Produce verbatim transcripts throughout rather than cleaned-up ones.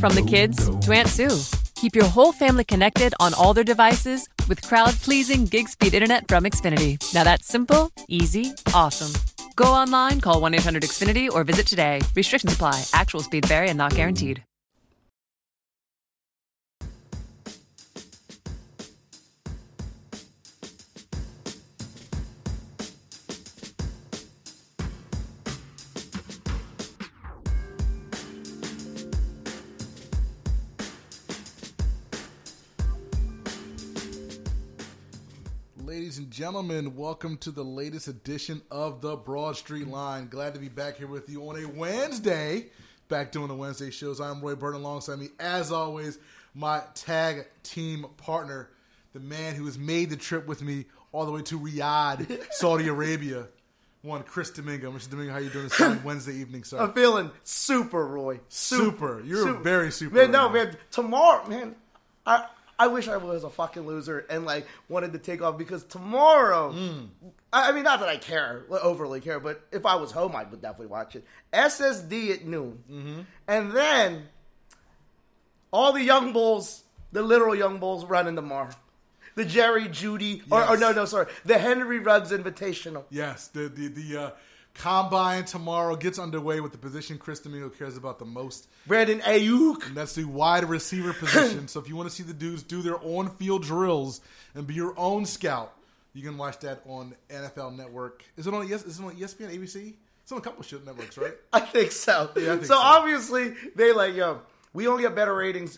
From the kids to Aunt Sue. Keep your whole family connected on all their devices with crowd-pleasing gig-speed internet from Xfinity. Now that's simple, easy, awesome. Go online, call one eight hundred X Finity or visit today. Restrictions apply. Actual speed vary and not guaranteed. Ladies and gentlemen, welcome to the latest edition of the Broad Street Line. Glad to be back here with you on a Wednesday. Back doing the Wednesday shows. I'm Roy Burton. Alongside me, as always, my tag team partner, the man who has made the trip with me all the way to Riyadh, Saudi Arabia. One, Chris Domingo. Mister Domingo, how you doing this Wednesday evening, sir? I'm feeling super, Roy. Super. super. You're super. very super. Man, right no, now. man. Tomorrow, man. I... I wish I was a fucking loser and, like, wanted to take off because tomorrow, mm. I mean, not that I care, overly care, but if I was home, I would definitely watch it. S S D at noon. Mm-hmm. And then all the young bulls, the literal young bulls running tomorrow. The Jerry Judy, yes. or, or no, no, sorry, the Henry Ruggs Invitational. Yes, the, the, the, uh. Combine tomorrow gets underway with the position Chris Domingo cares about the most. Brandon Ayuk. And that's the wide receiver position. So if you want to see the dudes do their on-field drills and be your own scout, you can watch that on N F L Network. Is it on, is it on E S P N, A B C? It's on a couple of shit networks, right? I think so. Yeah, I think so, so obviously, they like, yo, we only get better ratings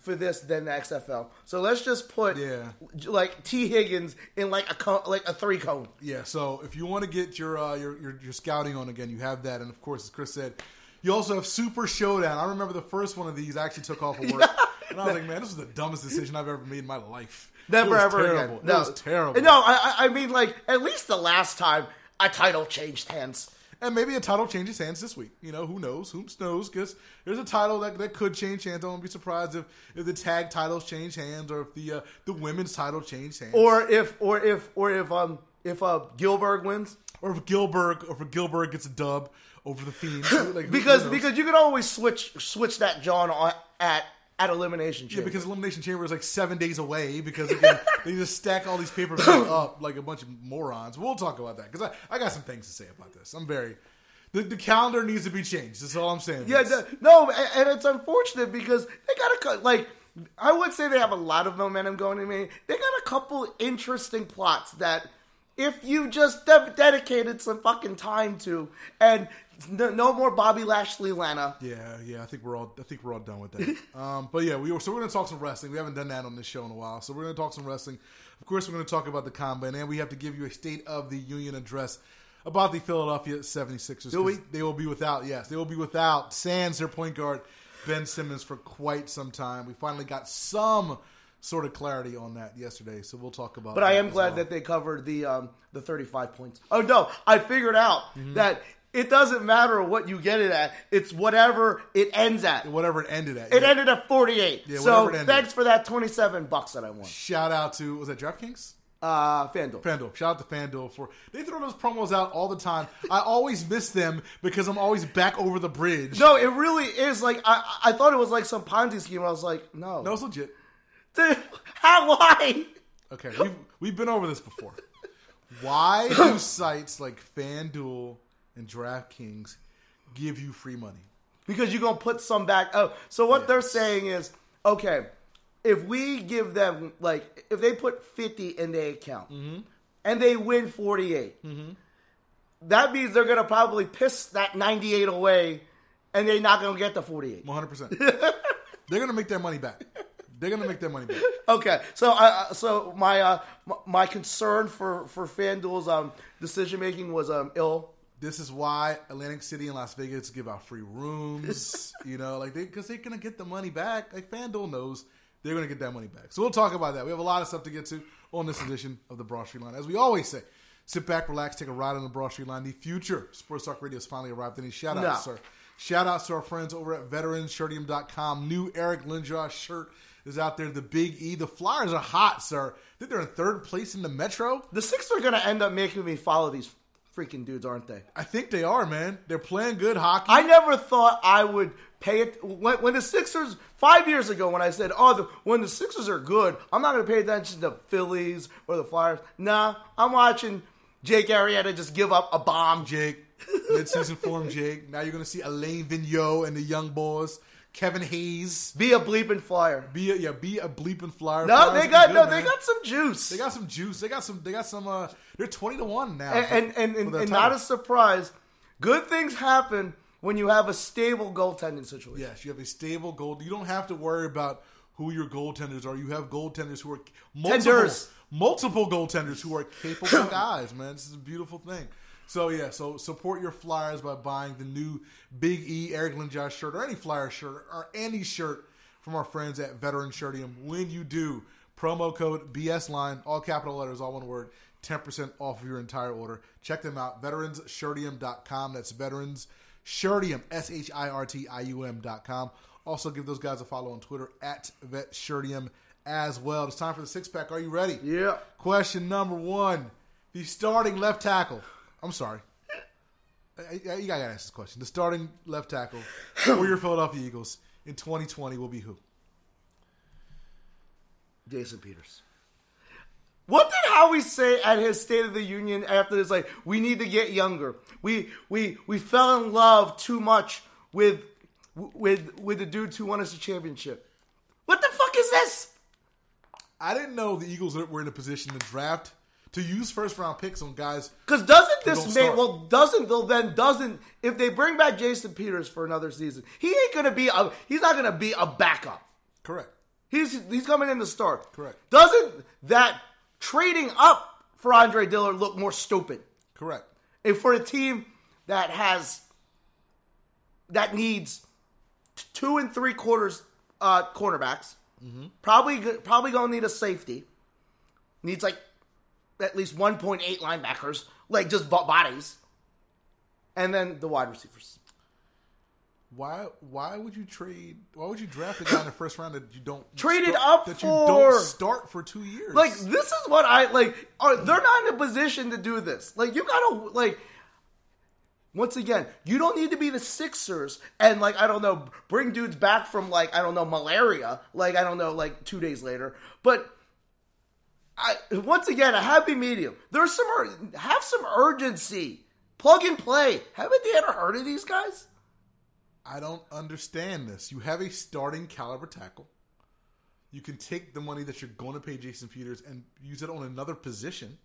for this than the X F L. So let's just put yeah. like T Higgins in like a co- like a three cone. Yeah. So if you want to get your, uh, your your your scouting on again, you have that, and of course, as Chris said, you also have Super Showdown. I remember the first one of these I actually took off of work, yeah. and I was like, man, this is the dumbest decision I've ever made in my life. Never ever terrible. again. No. It was terrible. No, I I mean like at least the last time a title changed hands. And maybe a title changes hands this week. You know, who knows? Who knows? Because there's a title that, that could change hands. I won't be surprised if, if the tag titles change hands, or if the uh, the women's title change hands, or if or if or if um if uh Gilbert wins, or if Gilbert or if Gilbert gets a dub over the Fiend, like, because because you can always switch switch that John on at. At Elimination Chamber. Yeah, because Elimination Chamber is like seven days away because, again, they just stack all these papers up like a bunch of morons. We'll talk about that because I, I got some things to say about this. I'm very... The, the calendar needs to be changed. That's all I'm saying. Yeah, the, no, and, and it's unfortunate because they got a cut... Like, I would say they have a lot of momentum going in. They got a couple interesting plots that if you just de- dedicated some fucking time to and... No, no more Bobby Lashley, Lana. Yeah, yeah. I think we're all. I think we're all done with that. um, but yeah, we were, so we're going to talk some wrestling. We haven't done that on this show in a while, so we're going to talk some wrestling. Of course, we're going to talk about the combine, and we have to give you a State of the Union address about the Philadelphia seventy-sixers. Do we? They will be without. Yes, they will be without sans their point guard Ben Simmons for quite some time. We finally got some sort of clarity on that yesterday, so we'll talk about. But that I am glad well. that they covered the um, the thirty-five points. Oh no, I figured out mm-hmm. that. It doesn't matter what you get it at. It's whatever it ends at. Whatever it ended at. It yeah. ended at forty-eight. Yeah, so it thanks for that twenty-seven bucks that I won. Shout out to, was that DraftKings? Uh, FanDuel. FanDuel. Shout out to FanDuel for, they throw those promos out all the time. I always miss them because I'm always back over the bridge. No, it really is like, I, I thought it was like some Ponzi scheme and I was like, no. No, it's legit. Dude, how, why? Okay, we've, we've been over this before. Why do sites like FanDuel and DraftKings give you free money? Because you're going to put some back. Oh, so what yes. they're saying is, okay, if we give them, like, if they put fifty in their account mm-hmm. and they win forty-eight, mm-hmm. that means they're going to probably piss that ninety-eight away and they're not going to get the forty-eight. one hundred percent. They're going to make their money back. They're going to make their money back. Okay. So uh, so my uh, my concern for, for FanDuel's um, decision-making was um, ill. This is why Atlantic City and Las Vegas give out free rooms, you know, like they because they're going to get the money back. Like FanDuel knows they're going to get that money back. So we'll talk about that. We have a lot of stuff to get to on this edition of the Broad Street Line. As we always say, sit back, relax, take a ride on the Broad Street Line. The future Sports Talk Radio has finally arrived. Any shout outs, no. sir? Shout outs to our friends over at Veterans Shirtium dot com. New Eric Lindros shirt is out there. The Big E. The Flyers are hot, sir. I think they're in third place in the Metro. The Sixers are going to end up making me follow these freaking dudes, aren't they? I think they are, man. They're playing good hockey. I never thought I would Pay it when, when the Sixers five years ago when I said, oh, the, when the Sixers are good, I'm not going to pay attention to the Phillies or the Flyers. Nah, I'm watching Jake Arrieta just give up a bomb, Jake. Mid-season form, Jake. Now you're going to see Alain Vigneault and the young boys. Kevin Hayes. Be a bleeping Flyer. Be a, yeah, be a bleeping Flyer. No, Flyers they got good, no, man. They got some juice. They got some juice. They got some. They got some. Uh, they're twenty to one now. And for, and and, and not a surprise. Good things happen when you have a stable goaltending situation. Yes, you have a stable goal. You don't have to worry about who your goaltenders are. You have goaltenders who are multiple, Tenders. multiple goaltenders who are capable guys, man. This is a beautiful thing. So, yeah, so support your Flyers by buying the new Big E Eric Lindros shirt or any Flyer shirt or any shirt from our friends at Veteran Shirtium. When you do, promo code BSLine, all capital letters, all one word, ten percent off of your entire order. Check them out, Veterans Shirtium dot com. That's Veterans. Shirtium, S H I R T I U M dot com. Also give those guys a follow on Twitter at VetShirtium as well. It's time for the six-pack. Are you ready? Yeah. Question number one. The starting left tackle. I'm sorry. I, I, you got to ask this question. The starting left tackle for your Philadelphia Eagles in twenty twenty will be who? Jason Peters. What did Howie say at his State of the Union after this? Like, we need to get younger. We we we fell in love too much with with with the dudes who won us the championship. What the fuck is this? I didn't know the Eagles were in a position to draft to use first round picks on guys. Because doesn't this make well doesn't though then doesn't if they bring back Jason Peters for another season, he ain't gonna be a he's not gonna be a backup. Correct. He's he's coming in to start. Correct. Doesn't that trading up for Andre Dillard look more stupid? Correct. And for a team that has, that needs two and three quarters uh, cornerbacks, mm-hmm. probably probably gonna need a safety, needs like at least one point eight linebackers, like just bodies, and then the wide receivers. Why? Why would you trade? Why would you draft a guy in the first round that you don't trade it up that for, you don't start for two years? Like this is what I like. Are, they're not in a position to do this. Like you gotta like. Once again, you don't need to be the Sixers and like I don't know, bring dudes back from like I don't know malaria. Like I don't know, like two days later. But I once again a happy medium. There's some have some urgency. Plug and play. Haven't they ever heard of these guys? I don't understand this. You have a starting caliber tackle. You can take the money that you're going to pay Jason Peters and use it on another position.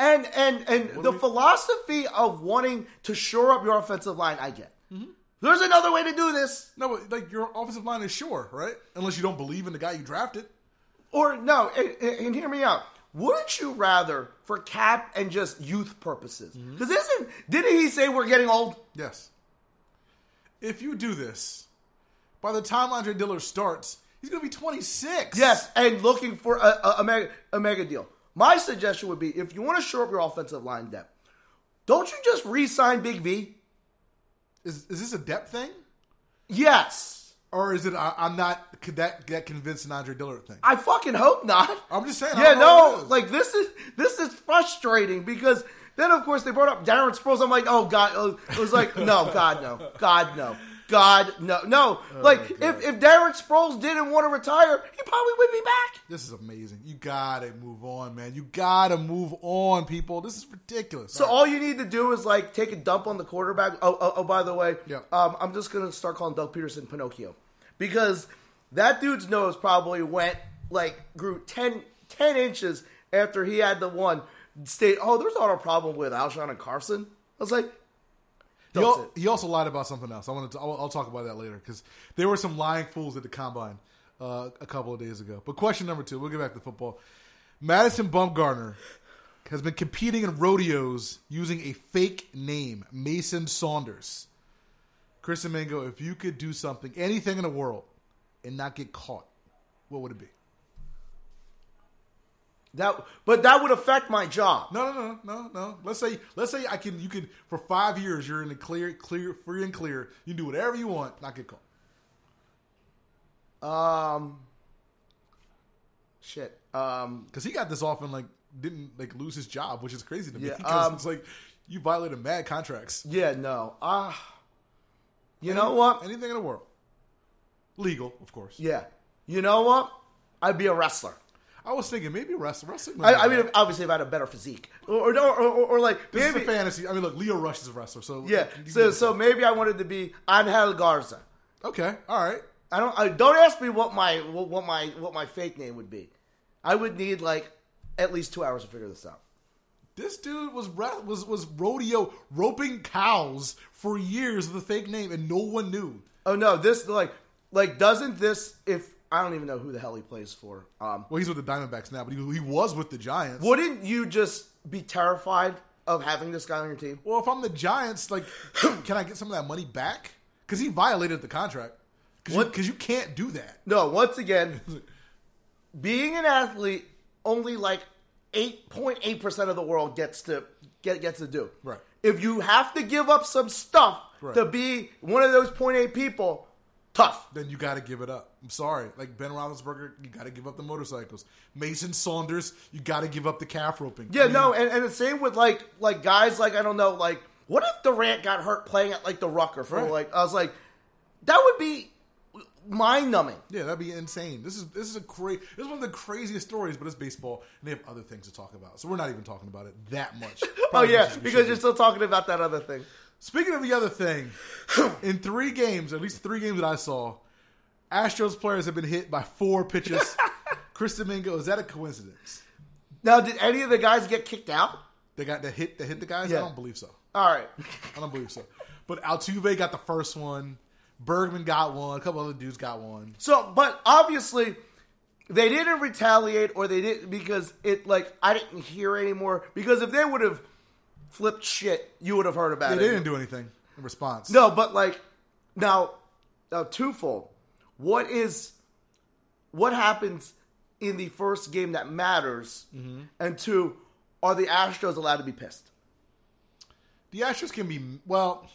And and and what the we... philosophy of wanting to shore up your offensive line, I get. Mm-hmm. There's another way to do this. No, but like your offensive line is sure, right? Unless you don't believe in the guy you drafted. Or no, and, and hear me out. Wouldn't you rather for cap and just youth purposes? Because mm-hmm. isn't didn't he say we're getting old? Yes. If you do this, by the time Andre Dillard starts, he's going to be twenty-six. Yes, and looking for a, a, a, mega, a mega deal. My suggestion would be, if you want to shore up your offensive line depth, don't you just re-sign Big V? Is is this a depth thing? Yes. Or is it I, I'm not that that convinced an Andre Dillard thing? I fucking hope not. I'm just saying. Yeah, no, like this is this is frustrating because. Then, of course, they brought up Darren Sproles. I'm like, oh, God. It was like, no, God, no. God, no. God, no. No. Oh, like, if, if Darren Sproles didn't want to retire, he probably would be back. This is amazing. You got to move on, man. You got to move on, people. This is ridiculous. So all, right. all you need to do is, like, take a dump on the quarterback. Oh, oh, oh by the way, yeah. um, I'm just going to start calling Doug Peterson Pinocchio. Because that dude's nose probably went, like, grew ten, ten inches after he had the one. State, oh, there's not a problem with Alshon and Carson. I was like, he, al- he also lied about something else. I want to. I'll, I'll talk about that later because there were some lying fools at the combine uh, a couple of days ago. But question number two, we'll get back to football. Madison Bumgarner has been competing in rodeos using a fake name, Mason Saunders. Chris Domingo, if you could do something, anything in the world, and not get caught, what would it be? That, but that would affect my job. No, no, no, no, no. Let's say, let's say I can, you can for five years. You're in the clear, clear, free and clear. You can do whatever you want, not get caught. Um, shit. Um, because he got this off and like didn't like lose his job, which is crazy to me. Because yeah, um, it's like you violated mad contracts. Yeah, no. Ah, uh, you Any, know what? Anything in the world. Legal, of course. Yeah. You know what? I'd be a wrestler. I was thinking maybe wrestling. wrestling I, I mean, if, obviously, if I had a better physique, or or, or, or, or like this maybe, is a fantasy. I mean, look, Lio Rush is a wrestler, so yeah. So so maybe I wanted to be Angel Garza. Okay, all right. I don't. I, don't ask me what my what, what my what my fake name would be. I would need like at least two hours to figure this out. This dude was was was rodeo roping cows for years with a fake name, and no one knew. Oh no! This like like doesn't this if. I don't even know who the hell he plays for. Um, well, he's with the Diamondbacks now, but he, he was with the Giants. Wouldn't you just be terrified of having this guy on your team? Well, if I'm the Giants, like, can I get some of that money back? Because he violated the contract. Because you, you can't do that. No, once again, being an athlete, only like eight point eight percent of the world gets to get gets to do. Right. If you have to give up some stuff right. to be one of those zero point eight people, tough. Then you got to give it up. I'm sorry. Like Ben Roethlisberger, you got to give up the motorcycles. Mason Saunders, you got to give up the calf roping. Yeah, I mean, no, and, and the same with like like guys like, I don't know, like what if Durant got hurt playing at like the Rucker for right. like, I was like, that would be mind numbing. Yeah, that'd be insane. This is this is a crazy. This is one of the craziest stories, but it's baseball, and they have other things to talk about, so we're not even talking about it that much. Oh yeah, because you're still talking about that other thing. Speaking of the other thing, in three games, at least three games that I saw, Astros players have been hit by four pitches. Chris Domingo, is that a coincidence? Now, did any of the guys get kicked out? They got the hit. They hit the guys. Yeah. I don't believe so. All right, I don't believe so. But Altuve got the first one. Bergman got one. A couple other dudes got one. So, but obviously, they didn't retaliate, or they didn't because it like I didn't hear anymore. Because if they would have flipped shit, you would have heard about yeah, it. They didn't do anything in response. No, but like now, now twofold. What is what happens in the first game that matters? Mm-hmm. And two, are the Astros allowed to be pissed? The Astros can be well.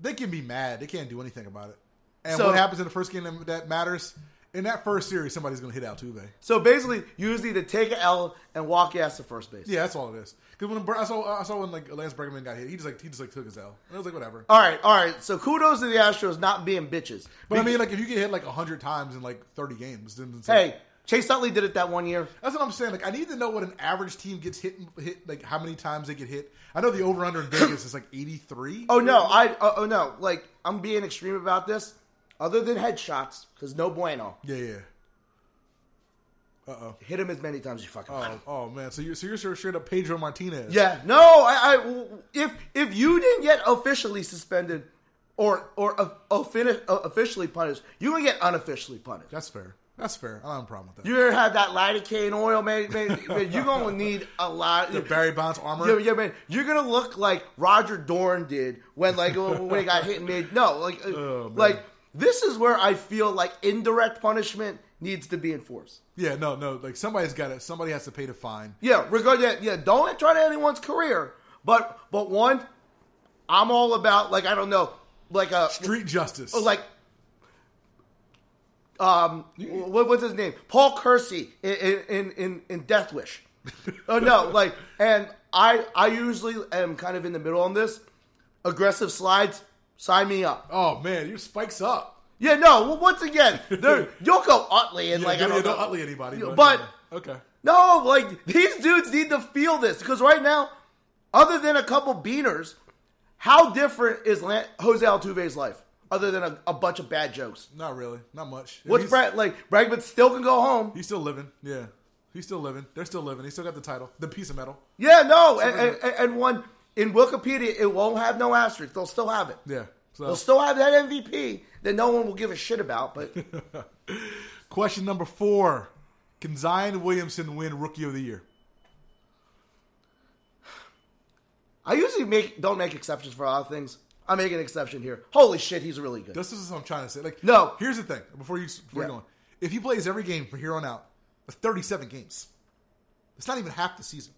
They can be mad. They can't do anything about it. And so, what happens in the first game that matters? In that first series, somebody's going to hit Altuve. So basically, you just need to take an L and walk ass to first base. Yeah, that's all it is. Because when I saw, I saw when like Lance Bergman got hit, he just like he just like took his L. And I was like, whatever. All right, all right. So kudos to the Astros not being bitches. But because, I mean, like if you get hit like a hundred times in like thirty games, then it's like, hey, Chase Utley did it that one year. That's what I'm saying. Like I need to know what an average team gets hit, hit like how many times they get hit. I know the over under in Vegas is like eighty-three. Oh no, I uh, oh no, like I'm being extreme about this. Other than headshots, because no bueno. Yeah, yeah. Uh-oh. Hit him as many times as you fucking want. Oh, oh, man. So you're, so you're straight up Pedro Martinez. Yeah. No, I, I if if you didn't get officially suspended or or uh, officially punished, you would get unofficially punished. That's fair. That's fair. I don't have a problem with that. You ever had that lidocaine oil, man? man, man you're going to need a lot. The Barry Bonds armor? Yeah, yeah man. You're going to look like Roger Dorn did when like when he got hit in mid. No, like oh, like... This is where I feel like indirect punishment needs to be enforced. Yeah, no, no. Like, somebody's got it. Somebody has to pay the fine. Yeah, regard that. Yeah, don't try to anyone's career. But, but one, I'm all about, like, I don't know, like a... Street justice. Like, um, what, what's his name? Paul Kersey in, in, in, in Death Wish. Oh, no, like, and I, I usually am kind of in the middle on this. Aggressive slides. Sign me up. Oh, man. Your spike's up. Yeah, no. Well, once again, you'll go Utley and yeah, like, yeah, I don't yeah, know. Don't Utley anybody. But, but, okay. No, like, these dudes need to feel this. Because right now, other than a couple beaners, how different is Lan- Jose Altuve's life? Other than a, a bunch of bad jokes. Not really. Not much. What's Brad? Like, Bregman still can go home. He's still living. Yeah. He's still living. They're still living. He still got the title. The piece of metal. Yeah, no. And, and, and, and one... In Wikipedia, it won't have no asterisk. They'll still have it. Yeah. So. They'll still have that M V P that no one will give a shit about. But question number four. Can Zion Williamson win Rookie of the Year? I usually make don't make exceptions for a lot of things. I make an exception here. Holy shit, he's really good. This is what I'm trying to say. Like, no. Here's the thing. Before you before yeah. you go on. If he plays every game from here on out, that's thirty-seven games. It's not even half the season.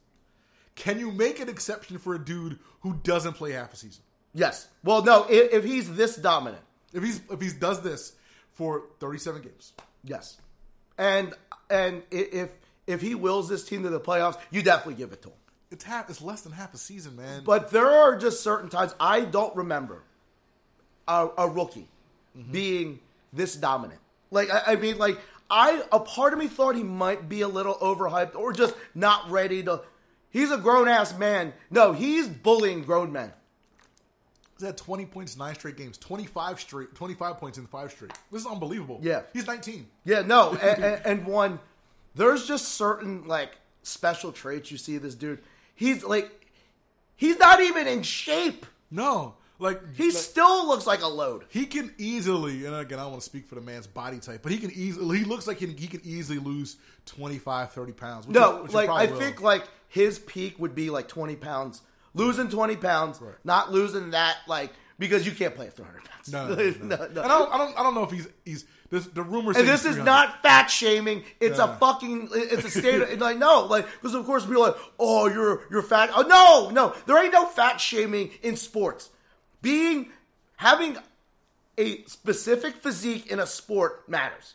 Can you make an exception for a dude who doesn't play half a season? Yes. Well, no. If, if he's this dominant, if he's if he does this for thirty-seven games, yes. And and if if he wills this team to the playoffs, you definitely give it to him. It's half. It's less than half a season, man. But there are just certain times I don't remember a, a rookie mm-hmm. being this dominant. Like, I, I mean, like, I, a part of me thought he might be a little overhyped or just not ready to, he's a grown-ass man. No, he's bullying grown men. He's had twenty points in nine straight games, twenty-five straight, twenty-five points in five straight. This is unbelievable. Yeah. He's nineteen. Yeah, no, and, and, and one, there's just certain, like, special traits you see this dude. He's, like, he's not even in shape. No. Like He like, still looks like a load. He can easily, and again, I don't want to speak for the man's body type, but he can easily, he looks like he can, he can easily lose twenty-five, thirty pounds. Which no, is, like, I will. think, like, his peak would be, like, twenty pounds. Losing twenty pounds, right. Not losing that, like, because you can't play at three hundred pounds. No, no, no. no, no. And I don't, I don't, I don't know if he's, he's. This, the rumors. And this is not fat shaming. It's yeah. a fucking, it's a state of, like, no, like, because of course people are like, oh, you're, you're fat. Oh, no, no, there ain't no fat shaming in sports. Being, having a specific physique in a sport matters.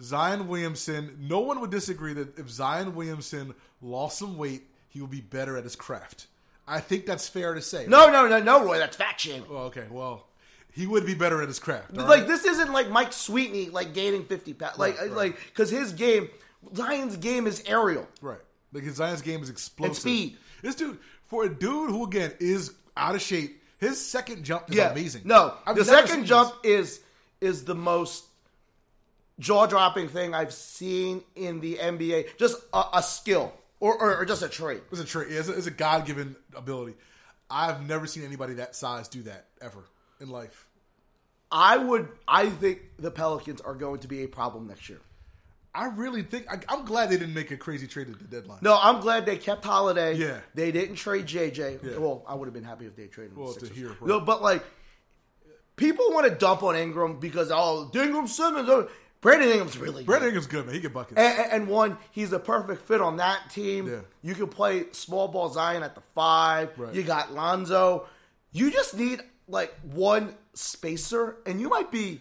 Zion Williamson, no one would disagree that if Zion Williamson lost some weight, he would be better at his craft. I think that's fair to say. No, right? no, no, no, Roy. That's fat shaming. Well, okay, well, he would be better at his craft. Like, right? This isn't like Mike Sweetney, like, gaining fifty pounds. Like, right, right. like, because his game, Zion's game is aerial. Right. Because Zion's game is explosive. And speed. This dude, for a dude who, again, is out of shape, his second jump is yeah. amazing. No, I've the second jump is is the most jaw-dropping thing I've seen in the N B A. Just a, a skill. Or, or or just a trait. It's a trait. It's a, it's a God-given ability. I've never seen anybody that size do that ever in life. I would. I think the Pelicans are going to be a problem next year. I really think. I, I'm glad they didn't make a crazy trade at the deadline. No, I'm glad they kept Holiday. Yeah. They didn't trade J J. Yeah. Well, I would have been happy if they traded him. Well, to hear. Right. No, but like, people want to dump on Ingram because, oh, Ingram Simmons. Oh, Brandon Ingram's really good. Brandon Ingram's good, man. He can buckets. And, and one, he's a perfect fit on that team. Yeah. You can play small ball Zion at the five. Right. You got Lonzo. You just need, like, one spacer, and you might be...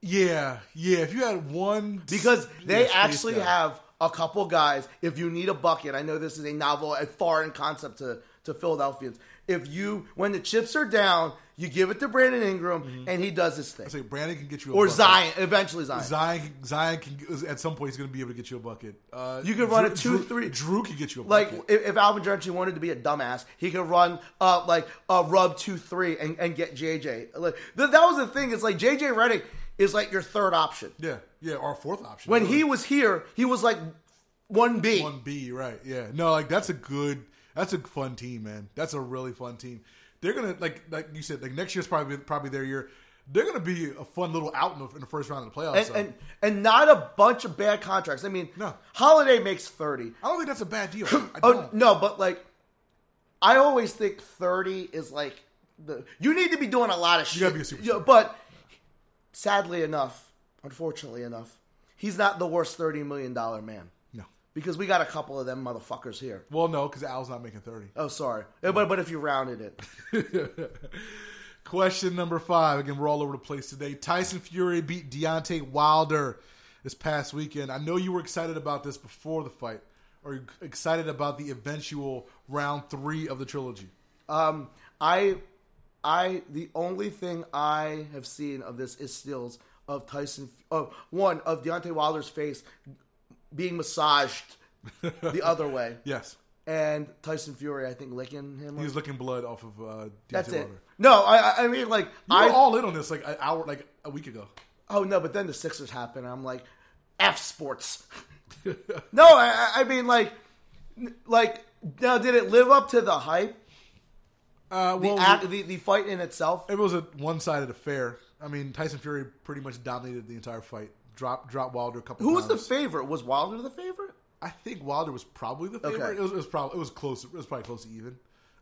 Yeah, yeah. If you had one... Because they actually guy. have a couple guys. If you need a bucket, I know this is a novel, a foreign concept to, to Philadelphians. If you, when the chips are down... You give it to Brandon Ingram, mm-hmm. and he does his thing. I say Brandon can get you a or bucket. Or Zion, eventually Zion. Zion, Zion can, at some point, he's going to be able to get you a bucket. Uh, you can run Jrue, a two three. Jrue can get you a like, bucket. Like, if, if Alvin Gentry wanted to be a dumbass, he could run, uh, like, a rub two three and, and get J J. Like, th- that was the thing. It's like, J J. Redick is, like, your third option. Yeah, yeah, or fourth option. When really. he was here, he was, like, one B. one B, right, yeah. No, like, that's a good, that's a fun team, man. That's a really fun team. They're gonna like like you said like next year's probably probably their year. They're gonna be a fun little out in the, in the first round of the playoffs, and, so. and and not a bunch of bad contracts. I mean, no. Holiday makes thirty. I don't think that's a bad deal. oh no, but like I always think thirty is like the you need to be doing a lot of shit. You gotta be a superstar. You know, but sadly enough, unfortunately enough, he's not the worst thirty million dollar man. Because we got a couple of them motherfuckers here. Well, no, because Al's not making thirty. Oh, sorry. No. But, but if you rounded it. Question number five. Again, we're all over the place today. Tyson Fury beat Deontay Wilder this past weekend. I know you were excited about this before the fight. Or excited about the eventual round three of the trilogy. Um, I, I, the only thing I have seen of this is stills of Tyson, of one, of Deontay Wilder's face being massaged the other way. Yes. And Tyson Fury, I think, licking him. He was licking blood off of uh, Deontay That's it. Wilder. No, I, I mean, like... You I, were all in on this, like, an hour, like, a week ago. Oh, no, but then the Sixers happened, and I'm like, F sports. no, I, I mean, like, like, now, did it live up to the hype? Uh, well, the, act, the, the fight in itself? It was a one-sided affair. I mean, Tyson Fury pretty much dominated the entire fight. Drop, drop Wilder a couple. Who was times. the favorite? Was Wilder the favorite? I think Wilder was probably the favorite. Okay. It was, it was probably it was close. It was probably close to even.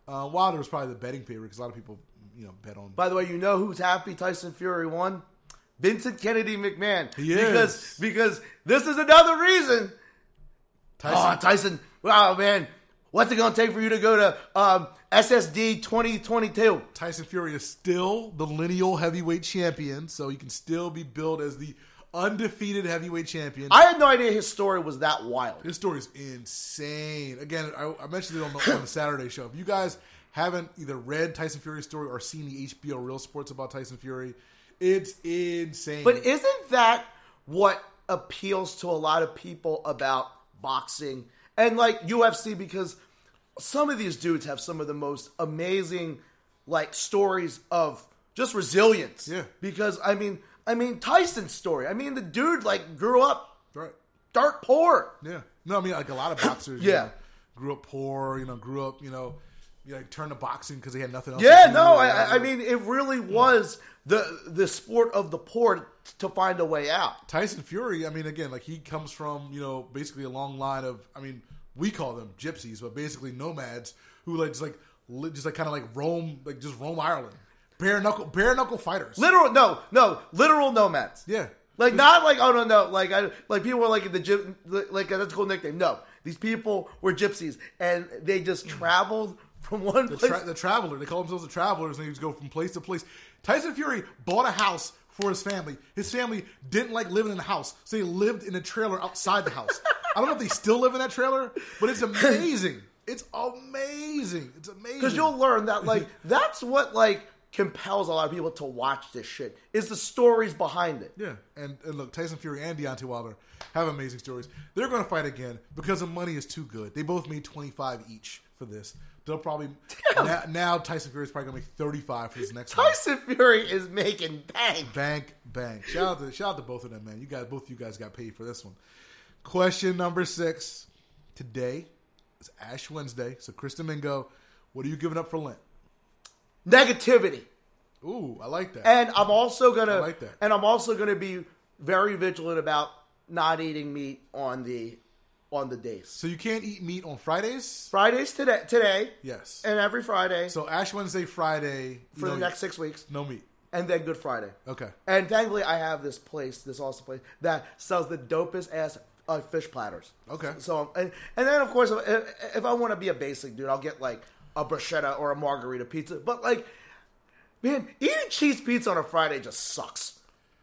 Uh, Wilder was probably the betting favorite because a lot of people, you know, bet on. By the way, you know who's happy Tyson Fury won? Vincent Kennedy McMahon. He because is. because this is another reason. Tyson, oh, Tyson! Wow, man, what's it gonna take for you to go to um, S S D twenty twenty-two? Tyson Fury is still the lineal heavyweight champion, so he can still be billed as the undefeated heavyweight champion. I had no idea his story was that wild. His story is insane. Again, I, I mentioned it on the, on the Saturday show. If you guys haven't either read Tyson Fury's story or seen the H B O Real Sports about Tyson Fury, It's insane. But isn't that what appeals to a lot of people about boxing and like U F C? Because some of these dudes have some of the most amazing like stories of just resilience. Yeah. Because I mean, I mean Tyson's story. I mean, the dude like grew up right. dirt poor. Yeah. No, I mean like a lot of boxers. yeah. You know, grew up poor. You know, grew up. You know. You know, turn to boxing because they had nothing else. Yeah, to do. no, I, I mean, it really was the the sport of the poor to find a way out. Tyson Fury, I mean, again, like he comes from, you know, basically a long line of, I mean, we call them gypsies, but basically nomads who like just like just like kind of like roam, like just roam Ireland, bare knuckle, bare knuckle fighters. Literal, no, no, literal nomads. Yeah, like not like oh no no like I like people were like in the gyp like that's a cool nickname. No, these people were gypsies and they just traveled. From one the place. Tra- the traveler. They call themselves the travelers, and they just go from place to place. Tyson Fury bought a house for his family. His family didn't like living in the house, so they lived in a trailer outside the house. I don't know if they still live in that trailer, but it's amazing. It's amazing. It's amazing. Because you'll learn that, like, that's what, like, compels a lot of people to watch this shit, is the stories behind it. Yeah, and, and look, Tyson Fury and Deontay Wilder have amazing stories. They're going to fight again because the money is too good. They both made twenty-five each for this. They'll probably now, now Tyson Fury is probably gonna make thirty-five for his next one. Tyson month. Fury is making bank, bank, bank. Shout out to shout out to both of them, man. You guys, both of you guys got paid for this one. Question number six today is Ash Wednesday. So Chris Domingo, what are you giving up for Lent? Negativity. Ooh, I like that. And I'm also gonna I like that. And I'm also gonna be very vigilant about not eating meat on the. On the days. So you can't eat meat on Fridays? Fridays today. Today. Yes. And every Friday. So Ash Wednesday, Friday. For no the meat. Next six weeks. No meat. And then Good Friday. Okay. And thankfully I have this place, this awesome place, that sells the dopest ass uh, fish platters. Okay. So and, and then of course, if, if I want to be a basic dude, I'll get like a bruschetta or a margarita pizza. But like, man, eating cheese pizza on a Friday just sucks.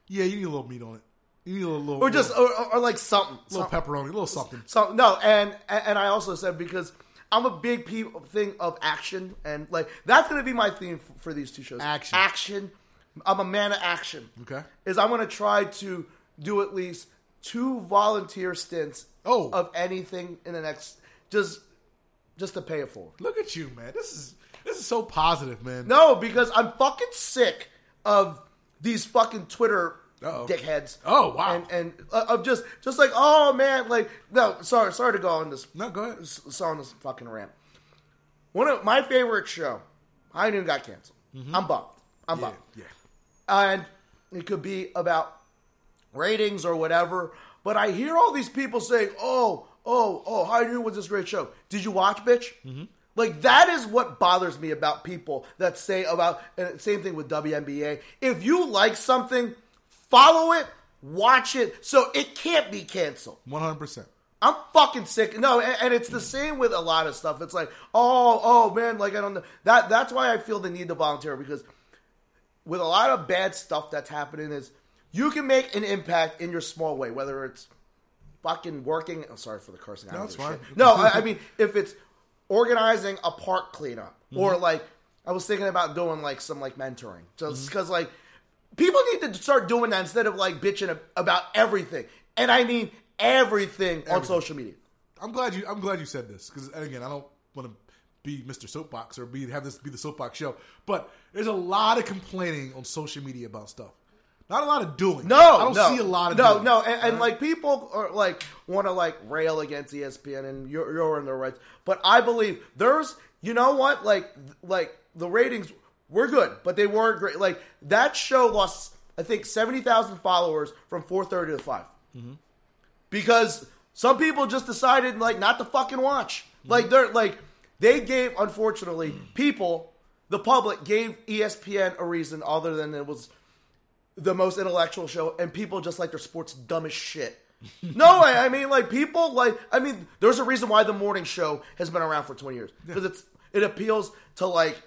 Yeah, you need a little meat on it. You need a little, or little, just, or, or like something, a little something. Pepperoni, a little something. So no, and and I also said because I'm a big people thing of action, and like that's gonna be my theme for these two shows. Action, action. I'm a man of action. Okay, is I'm gonna try to do at least two volunteer stints. Oh. Of anything in the next, just just to pay it forward. Look at you, man. This is this is so positive, man. No, because I'm fucking sick of these fucking Twitter. Uh-oh. Dickheads! Oh wow! And, and uh, of just, just like, oh man, like no, sorry, sorry to go on this. No, go ahead. So on this fucking rant. One of my favorite show, High Noon, got canceled. Mm-hmm. I'm bummed. I'm yeah, bummed. Yeah. And it could be about ratings or whatever, but I hear all these people saying, "Oh, oh, oh, High Noon was this great show. Did you watch, bitch?" Mm-hmm. Like that is what bothers me about people that say about. And same thing with W N B A. If you like something. Follow it, watch it, so it can't be canceled. one hundred percent. I'm fucking sick. No, and, and it's the same with a lot of stuff. It's like, oh, oh, man, like I don't know. That, that's why I feel the need to volunteer, because with a lot of bad stuff that's happening is you can make an impact in your small way, whether it's fucking working. I'm sorry for the cursing. No, it's fine. No, I, I mean, if it's organizing a park cleanup, mm-hmm. or like I was thinking about doing like some like mentoring. Just because mm-hmm. like. People need to start doing that instead of, like, bitching about everything. And I mean everything, everything. on social media. I'm glad you I'm glad you said this. Because, again, I don't want to be Mister Soapbox or be have this be the Soapbox show. But there's a lot of complaining on social media about stuff. Not a lot of doing. No, I don't no, see a lot of no, doing. No, no. And, and, like, people are like want to, like, rail against E S P N and you're, you're in their rights. But I believe there's, you know what? Like Like, the ratings... We're good, but they weren't great. Like, that show lost, I think, seventy thousand followers from four thirty to five. Mm-hmm. Because some people just decided, like, not to fucking watch. Mm-hmm. Like, they're, like, they gave, unfortunately, mm-hmm. people, the public, gave E S P N a reason other than it was the most intellectual show, and people just like their sports dumb as shit. No, I, I mean, like, people, like, I mean, there's a reason why the morning show has been around for twenty years. Because yeah. it's it appeals to, like,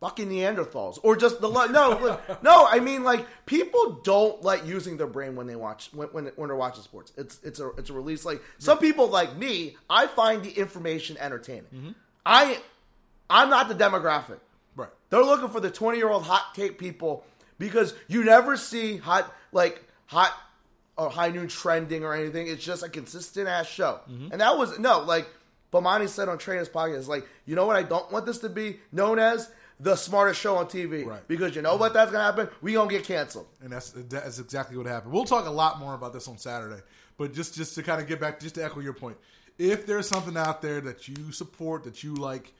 fucking Neanderthals, or just the lo- no, no. I mean, like people don't like using their brain when they watch when when, when they're watching sports. It's it's a it's a release. Like some people, like me, I find the information entertaining. Mm-hmm. I I'm not the demographic. Right, they're looking for the twenty year old hot take people because you never see hot, like hot or High Noon trending or anything. It's just a consistent ass show. Mm-hmm. And that was no, like Bomani said on Trainer's podcast, like, you know what? I don't want this to be known as the smartest show on T V, right? Because you know what? That's going to happen. We going to get canceled. And that's, that's exactly what happened. We'll talk a lot more about this on Saturday, but just, just to kind of get back, just to echo your point. If there's something out there that you support, that you like,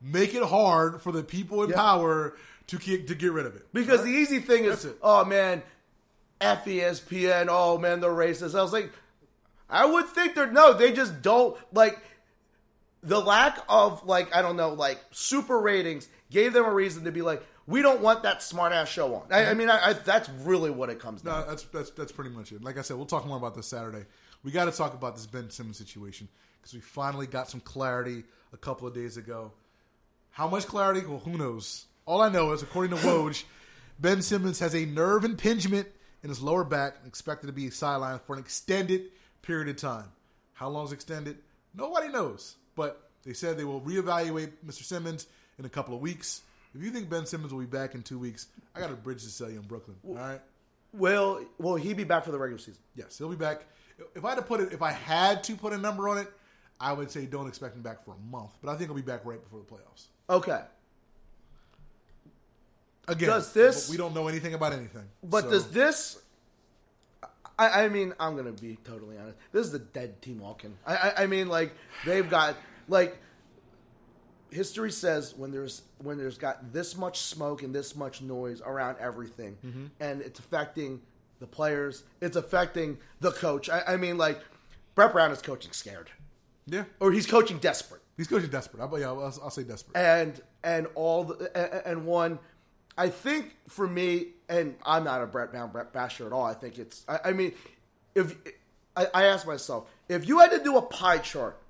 make it hard for the people in yep. power to get, to get rid of it. Because right? the easy thing is, it. oh, man, F E S P N, oh, man, they're racist. I was like, I would think they're, no, they just don't, like, the lack of, like, I don't know, like, super ratings gave them a reason to be like, we don't want that smart-ass show on. I, I mean, I, I, that's really what it comes down to. No, that's, that's, that's pretty much it. Like I said, we'll talk more about this Saturday. We got to talk about this Ben Simmons situation because we finally got some clarity a couple of days ago. How much clarity? Well, who knows? All I know is, according to Woj, Ben Simmons has a nerve impingement in his lower back and expected to be sidelined for an extended period of time. How long is extended? Nobody knows. But they said they will reevaluate Mister Simmons in a couple of weeks. If you think Ben Simmons will be back in two weeks, I got a bridge to sell you in Brooklyn. All right. Well, will he be back for the regular season? Yes, he'll be back. If I had to put it, if I had to put a number on it, I would say don't expect him back for a month. But I think he'll be back right before the playoffs. Okay. Again, does this, we don't know anything about anything. But so. does this? I, I mean, I'm gonna be totally honest. This is a dead team walking. I, I, I mean, like they've got like history says when there's when there's got this much smoke and this much noise around everything, mm-hmm. and it's affecting the players. It's affecting the coach. I, I mean, like, Brett Brown is coaching scared. Yeah. Or he's coaching desperate. He's coaching desperate. I'll, yeah, I'll, I'll say desperate. And and all the, and one, I think for me, and I'm not a Brett Brown Brett basher at all. I think it's, I, I mean, if I, I ask myself, if you had to do a pie chart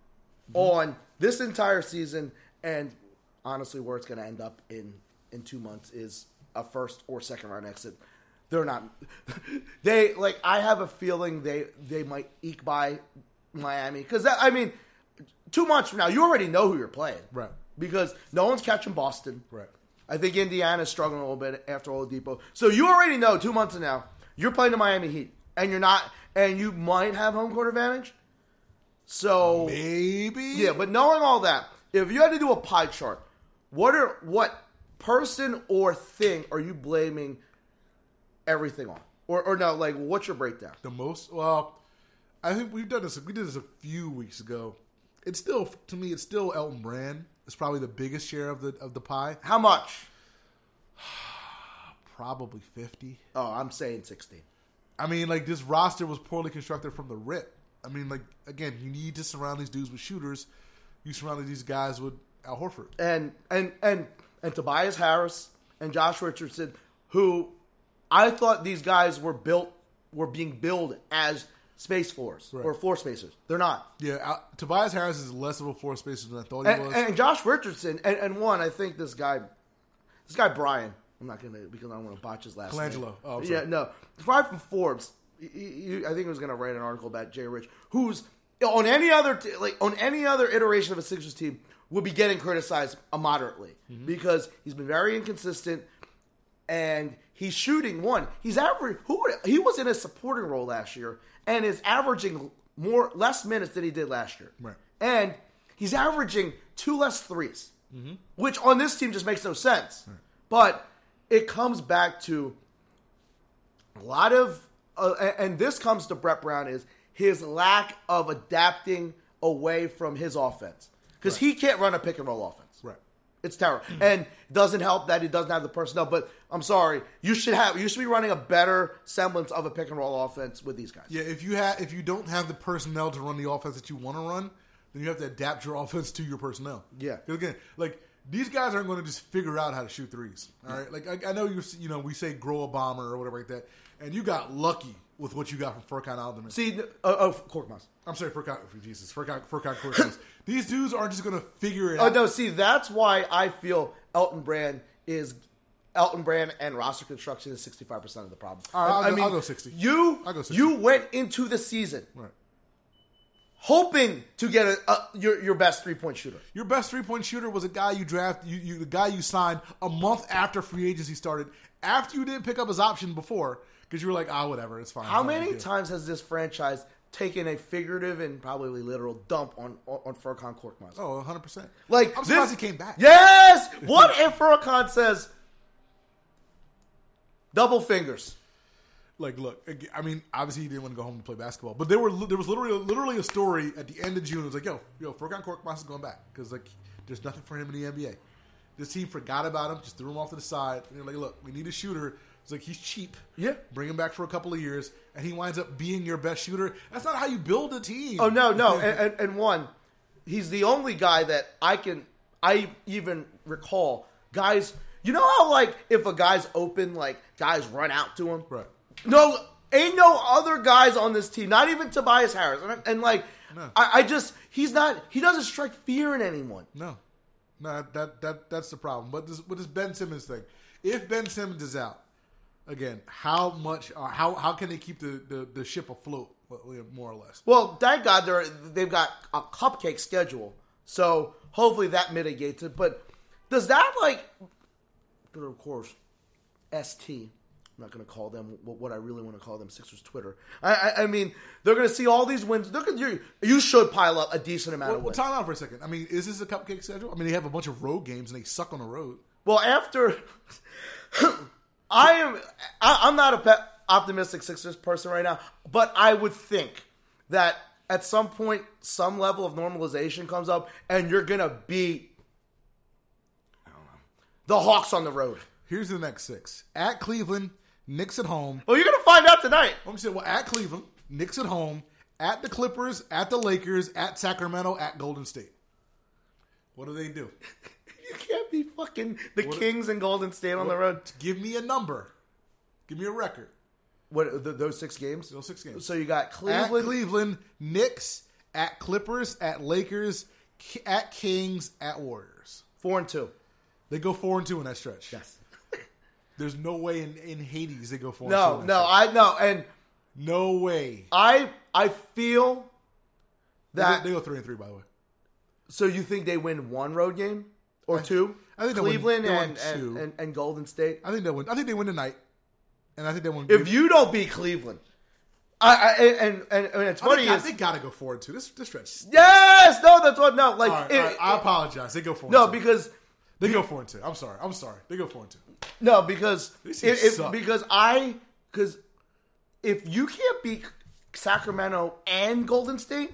mm-hmm. on this entire season, and honestly where it's going to end up in, in two months is a first or second round exit. They're not. They like. I have a feeling they they might eke by Miami because I mean, two months from now you already know who you're playing, right? Because no one's catching Boston, right? I think Indiana's struggling a little bit after Oladipo, so you already know two months from now you're playing the Miami Heat, and you're not, and you might have home court advantage. So maybe, yeah. But knowing all that, if you had to do a pie chart, what are what person or thing are you blaming everything on? Or or no, like, what's your breakdown? The most, well, I think we've done this, we did this a few weeks ago. It's still, to me, it's still Elton Brand. It's probably the biggest share of the of the pie. How much? Probably fifty. Oh, I'm saying sixty. I mean, like, this roster was poorly constructed from the rip. I mean, like, again, you need to surround these dudes with shooters. You surrounded these guys with Al Horford. And, and, and, and Tobias Harris and Josh Richardson, who... I thought these guys were built, were being billed as space floors right. or floor spacers. They're not. Yeah, uh, Tobias Harris is less of a floor spacer than I thought he and, was. And Josh Richardson, and, and one, I think this guy, this guy Brian, I'm not going to, because I don't want to botch his last Colangelo. name. Oh, yeah, no. Brian from Forbes, he, he, I think he was going to write an article about Jay Rich, who's on any other, t- like on any other iteration of a Sixers team would be getting criticized immoderately mm-hmm. because he's been very inconsistent. And he's shooting one. He's average. Who he was in a supporting role last year, and is averaging more less minutes than he did last year. Right. And he's averaging two less threes, mm-hmm. which on this team just makes no sense. Right. But it comes back to a lot of, uh, and this comes to Brett Brown is his lack of adapting away from his offense because right. he can't run a pick and roll offense. It's terrible, and it doesn't help that he doesn't have the personnel. But I'm sorry, you should have you should be running a better semblance of a pick and roll offense with these guys. Yeah, if you have if you don't have the personnel to run the offense that you want to run, then you have to adapt your offense to your personnel. Yeah, again, like these guys aren't going to just figure out how to shoot threes. All right, yeah. like I, I know you you know we say grow a bomber or whatever like that, and you got lucky with what you got from Furkan Korkmaz. See, uh, oh, Korkmaz. I'm sorry, Furkan, Jesus, Furkan, Furkan Korkmaz. These dudes aren't just going to figure it oh, out. Oh, no, see, that's why I feel Elton Brand is, Elton Brand and roster construction is sixty-five percent of the problem. All right, I'll, I go, mean, I'll go sixty. You, I'll go sixty. You went into the season. Right. hoping to get a, a, your your best three-point shooter. Your best three-point shooter was a guy you draft, you, you the guy you signed a month after free agency started, after you didn't pick up his option before, because you were like, ah, whatever, it's fine. How many times has this franchise taken a figurative and probably literal dump on on, on Furkan Korkmaz? Oh, one hundred percent. Like, I'm surprised this, he came back. Yes! What if Furkan says, double fingers? Like, look, I mean, obviously he didn't want to go home and play basketball, but there were there was literally literally a story at the end of June. It was like, yo, yo, Furkan Korkmaz is going back because like there's nothing for him in the N B A. This team forgot about him, just threw him off to the side, and they're like, look, we need a shooter. It's like he's cheap. Yeah, bring him back for a couple of years, and he winds up being your best shooter. That's not how you build a team. Oh no, no, and, and, and one, he's the only guy that I can I even recall guys. You know how like if a guy's open, like guys run out to him, right? No, ain't no other guys on this team. Not even Tobias Harris. And, and like, no. I, I just, he's not, he doesn't strike fear in anyone. No. No, that that that's the problem. But this, with this Ben Simmons thing, if Ben Simmons is out, again, how much, uh, how how can they keep the, the, the ship afloat, more or less? Well, thank God they're, they've got a cupcake schedule. So hopefully that mitigates it. But does that, like, but of course, S T. I'm not going to call them what I really want to call them, Sixers Twitter. I, I, I mean, they're going to see all these wins. They're gonna, you, you should pile up a decent amount well, of wins. Well, time out for a second. I mean, is this a cupcake schedule? I mean, they have a bunch of road games, and they suck on the road. Well, after – I am – I'm not an optimistic Sixers person right now, but I would think that at some point some level of normalization comes up, and you're going to beat – I don't know – the Hawks on the road. Here's the next six. At Cleveland – Knicks at home. Well, you're going to find out tonight. I'm saying, well, at Cleveland, Knicks at home, at the Clippers, at the Lakers, at Sacramento, at Golden State. What do they do? You can't be fucking the what Kings do, and Golden State on what, the road. Give me a number. Give me a record. What the, those six games? Those six games. So you got Cleveland. At Cleveland, Knicks, at Clippers, at Lakers, at Kings, at Warriors. Four and two. They go four and two in that stretch. Yes. There's no way in, in Hades they go four. No, no, I no, and no way. I I feel that they go, they go three and three. By the way, so you think they win one road game or I, two? I think Cleveland they win, they win and, two. And, and and Golden State. I think they win. I think they win tonight, and I think they win. If you don't beat Cleveland, I, I and and and it's funny. I think, is, I think gotta go four and two. This this stretch. Yes, no, that's what. No, like all right, it, all right, I apologize. They go four. No, and two. because they go four and two. I'm sorry. I'm sorry. They go four and two. No, because it, it, because I because if you can't beat Sacramento and Golden State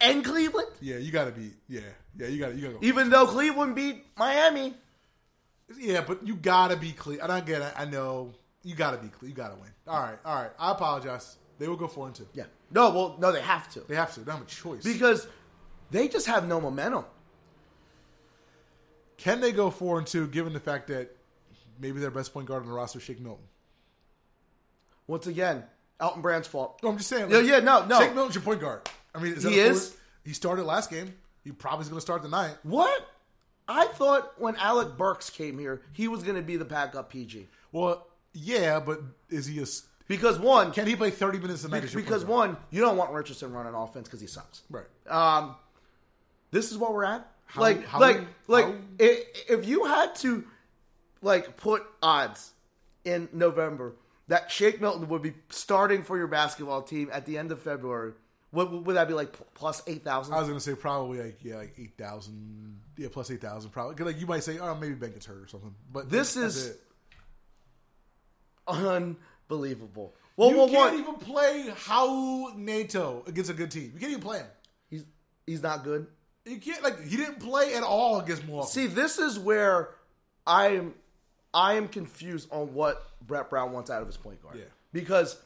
and Cleveland, yeah, you gotta beat yeah yeah you gotta you gotta go. Even though Cleveland beat Miami, yeah, but you gotta beat Cleveland. I get it. I know you gotta beat Cleveland. You gotta win. All right, all right. I apologize. They will go four and two. Yeah. No, well, no, they have to. They have to. They don't have a choice because they just have no momentum. Can they go four and two? Given the fact that. Maybe their best point guard on the roster, Shake Milton. Once again, Elton Brand's fault. No, I'm just saying. Like, yeah, yeah, no, no. Shake Milton's your point guard. I mean, is that he is. Forward? He started last game. He probably is going to start tonight. What? I thought when Alec Burks came here, he was going to be the backup P G. Well, yeah, but is he a? Because one, can he play thirty minutes a night? Because, because one, you don't want Richardson running offense because he sucks. Right. Um, this is what we're at. How, like, how, like, how, like, if you had to. Like, put odds in November that Shake Milton would be starting for your basketball team at the end of February. What would, would that be like plus eight thousand? I was going to say probably like, yeah, like eight thousand. Yeah, plus eight thousand probably. Cause like you might say, oh, maybe Ben gets hurt or something. But this is it. Unbelievable. Well, you well, can't what? even play Hau Nato against a good team. You can't even play him. He's, he's not good. You can't, like, he didn't play at all against Milwaukee. See, this is where I'm. I am confused on what Brett Brown wants out of his point guard. Yeah. Because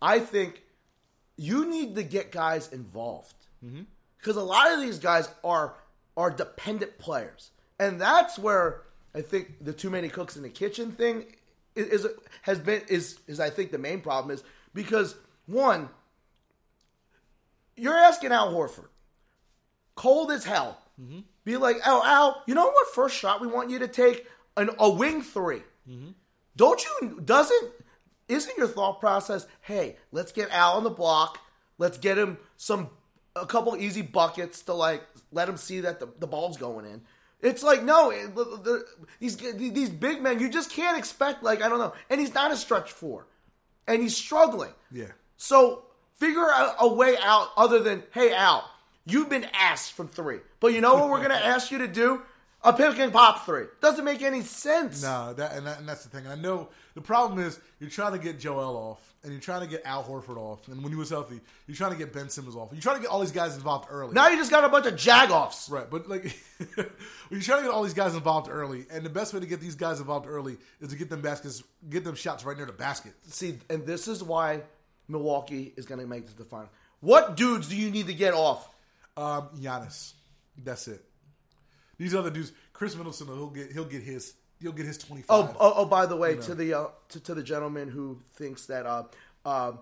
I think you need to get guys involved. Mm-hmm. Because a lot of these guys are are dependent players. And that's where I think the too many cooks in the kitchen thing is, is has been is is I think the main problem is because one, you're asking Al Horford, cold as hell, mm-hmm. be like, oh Al, you know what first shot we want you to take? An, a wing three. Mm-hmm. Don't you, doesn't, isn't your thought process, hey, let's get Al on the block. Let's get him some a couple easy buckets to like let him see that the, the ball's going in. It's like, no, it, the, the, these these big men, you just can't expect, like, I don't know. And he's not a stretch four. And he's struggling. Yeah. So figure a, a way out other than, hey, Al, you've been asked from three. But you know what we're going to ask you to do? A pick and pop three. Doesn't make any sense. No, that and, that and that's the thing. I know the problem is you're trying to get Joel off, and you're trying to get Al Horford off, and when he was healthy, you're trying to get Ben Simmons off. You're trying to get all these guys involved early. Now you just got a bunch of jag-offs. Right, but like you're trying to get all these guys involved early, and the best way to get these guys involved early is to get them baskets, get them shots right near the basket. See, and this is why Milwaukee is going to make the final. What dudes do you need to get off? Um, Giannis. That's it. These other dudes, Chris Middleton, he'll get he'll get his he'll get his twenty-five. Oh, oh, oh by the way, you know. to the uh, to, to the gentleman who thinks that uh, uh,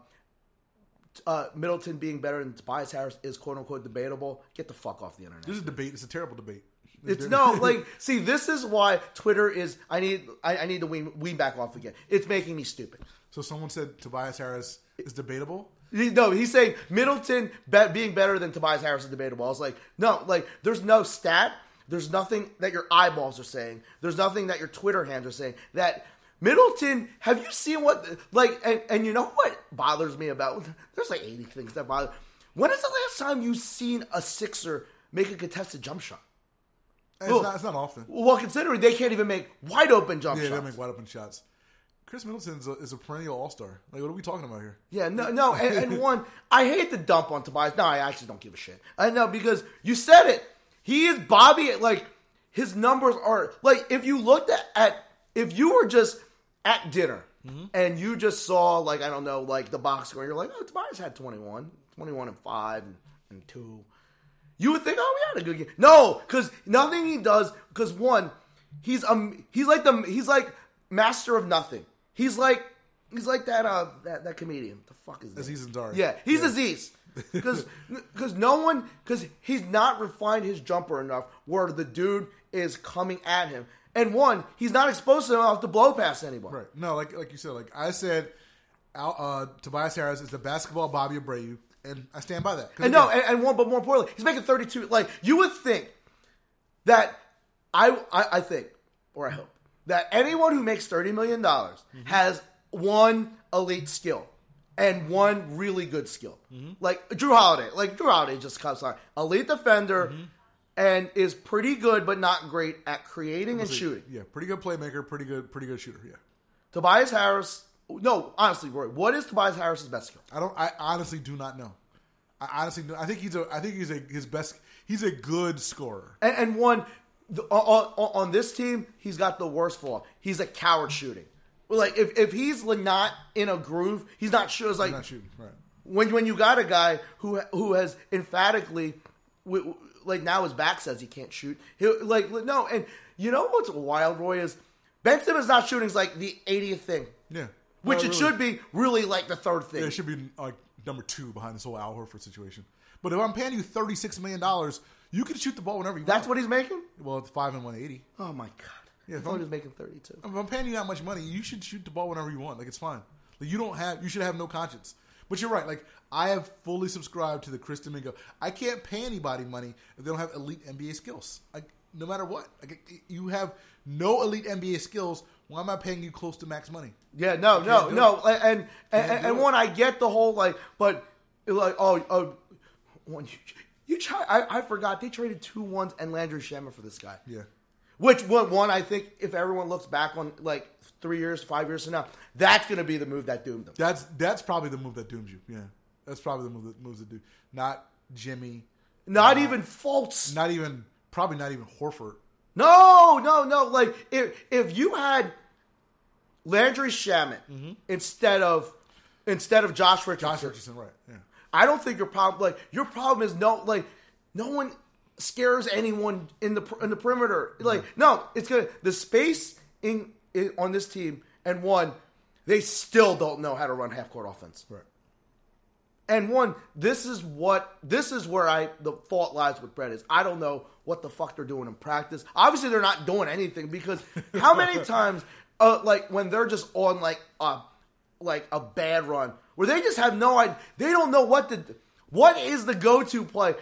uh, Middleton being better than Tobias Harris is quote unquote debatable, get the fuck off the internet. This is a debate. It's a terrible debate. It's, it's no like see. This is why Twitter is. I need I, I need to wean, wean back off again. It's making me stupid. So someone said Tobias Harris is debatable. No, he's saying Middleton being better than Tobias Harris is debatable. I was like, no, like there's no stat. There's nothing that your eyeballs are saying. There's nothing that your Twitter hands are saying. That Middleton, have you seen what, like, and, and you know what bothers me about, there's like eighty things that bother. When is the last time you've seen a Sixer make a contested jump shot? It's, well, not, it's not often. Well, considering they can't even make wide open jump yeah, shots. Yeah, they don't make wide open shots. Chris Middleton is a, is a perennial all-star. Like, what are we talking about here? Yeah, no, no, and, and one, I hate the dump on Tobias. No, I actually don't give a shit. I know, because you said it. He is Bobby, like, his numbers are, like, if you looked at, at if you were just at dinner mm-hmm. and you just saw, like, I don't know, like, the box score, you're like, oh, Tobias had twenty-one, twenty-one and five and, and two. You would think, oh, we had a good game. No, because nothing he does, because one, he's um, he's like the, he's like master of nothing. He's like, he's like that, uh, that, that comedian. The fuck is that? Aziz Ansari. Yeah, he's yeah. Aziz. Because no one, because he's not refined his jumper enough where the dude is coming at him. And one, he's not exposed enough to blow past anybody. Right. No, like like you said, like I said, Al, uh, Tobias Harris is the basketball Bobby Abreu, and I stand by that. And no, and, and one, but more importantly, he's making thirty-two. Like, you would think that, I, I, I think, or I hope, that anyone who makes thirty million dollars mm-hmm. has one elite skill. And one really good skill. Mm-hmm. Like Jrue Holiday. Like Jrue Holiday just comes on. Elite defender mm-hmm. and is pretty good but not great at creating and shooting. Yeah, pretty good playmaker, pretty good, pretty good shooter, yeah. Tobias Harris, no, honestly, Roy, what is Tobias Harris's best skill? I don't I honestly do not know. I honestly do, I think he's a I think he's a his best he's a good scorer. And, and one the, on, on this team, he's got the worst flaw. He's a coward shooting. Like, if, if he's not in a groove, he's not sure. It's like, not shooting, right. when when you got a guy who who has emphatically, like, now his back says he can't shoot. He, like, no, and you know what's wild, Roy, is Ben Simmons not shooting is, like, the eightieth thing. Yeah. Which no, it really. should be really, like, the third thing. Yeah, it should be, like, number two behind this whole Al Horford situation. But if I'm paying you thirty-six million dollars, you can shoot the ball whenever you That's want. That's what he's making? Well, it's five and one eighty. Oh, my God. Yeah, if I'm, I'm making thirty-two. If I'm paying you that much money, you should shoot the ball whenever you want. Like, it's fine. Like, you don't have, you should have no conscience. But you're right. Like, I have fully subscribed to the Chris Domingo. I can't pay anybody money if they don't have elite N B A skills. Like, no matter what, like, you have no elite N B A skills. Why am I paying you close to max money? Yeah, no, no, no. It. And and, and, and one, I get the whole like, but like, oh, oh, one, you, you try. I, I forgot they traded two ones and Landry Shamet for this guy. Yeah. Which one, one, I think, if everyone looks back on, like, three years, five years from now, that's going to be the move that doomed them. That's that's probably the move that doomed you, yeah. That's probably the move that moves the dude. Not Jimmy. Not, not even Fultz. Not even, probably not even Horford. No, no, no. Like, if if you had Landry Shamet mm-hmm. instead of instead of Josh Richardson. Josh Richardson, right, yeah. I don't think your problem, like, your problem is no, like, no one scares anyone in the in the perimeter. Like, mm-hmm. no, it's gonna the space in, in on this team. And one, they still don't know how to run half court offense. Right. And one, this is what this is where I the fault lies with Brett is I don't know what the fuck they're doing in practice. Obviously, they're not doing anything because how many times, uh, like when they're just on like a like a bad run where they just have no idea, they don't know what to. What is the go-to play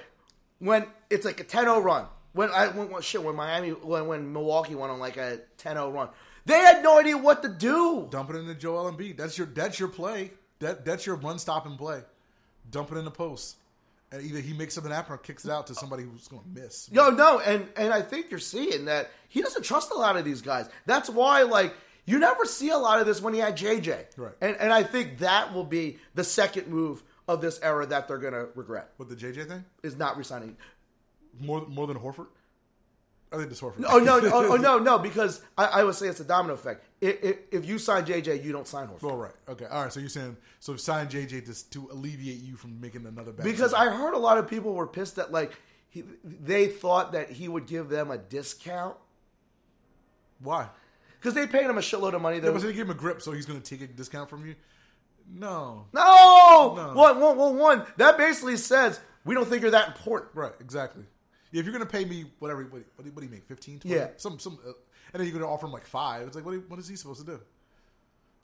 when it's like a ten oh run? When I when, when shit when Miami when, when Milwaukee went on like a ten oh run, they had no idea what to do. Dump it into Joel Embiid. That's your that's your play. That that's your run stop and play. Dump it in the post, and either he makes up an app or kicks it out to somebody who's going to miss. No, no, and and I think you're seeing that he doesn't trust a lot of these guys. That's why like. You never see a lot of this when he had J J. Right. And and I think that will be the second move of this era that they're going to regret. What, the J J thing? Is not resigning. More more than Horford? I think it's Horford. Oh, no, oh, oh, no, no, because I, I would say it's a domino effect. It, it, if you sign J J, you don't sign Horford. Oh, right. Okay. All right. So you're saying, so sign J J to, to alleviate you from making another bad Because season. I heard a lot of people were pissed that, like, he, they thought that he would give them a discount. Why? Because they paid him a shitload of money. Though. Yeah, but so they gave him a grip, so he's going to take a discount from you? No. No! No. One, one, one, one. That basically says, we don't think you're that important. Right, exactly. If you're going to pay me, whatever, what, what, what do you make, fifteen, twenty? Yeah. Some, some, uh, and then you're going to offer him like five. It's like, what, what is he supposed to do?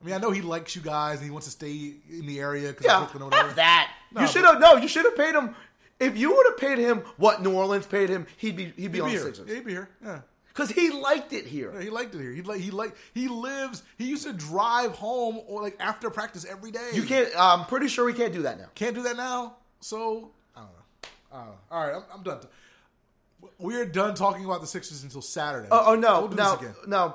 I mean, I know he likes you guys, and he wants to stay in the area. Yeah, have that. No, you should have, no, you should have paid him. If you would have paid him what New Orleans paid him, he'd be, he'd be, he'd be on here. Sixers. Yeah, he'd be here, yeah. Because he liked it here. Yeah, he liked it here. He like he like he lives. He used to drive home or like after practice every day. You can't. I'm pretty sure we can't do that now. Can't do that now. So I don't know. I don't know. All right, I'm, I'm done. We're done talking about the Sixers until Saturday. Oh, oh no, we'll no, no.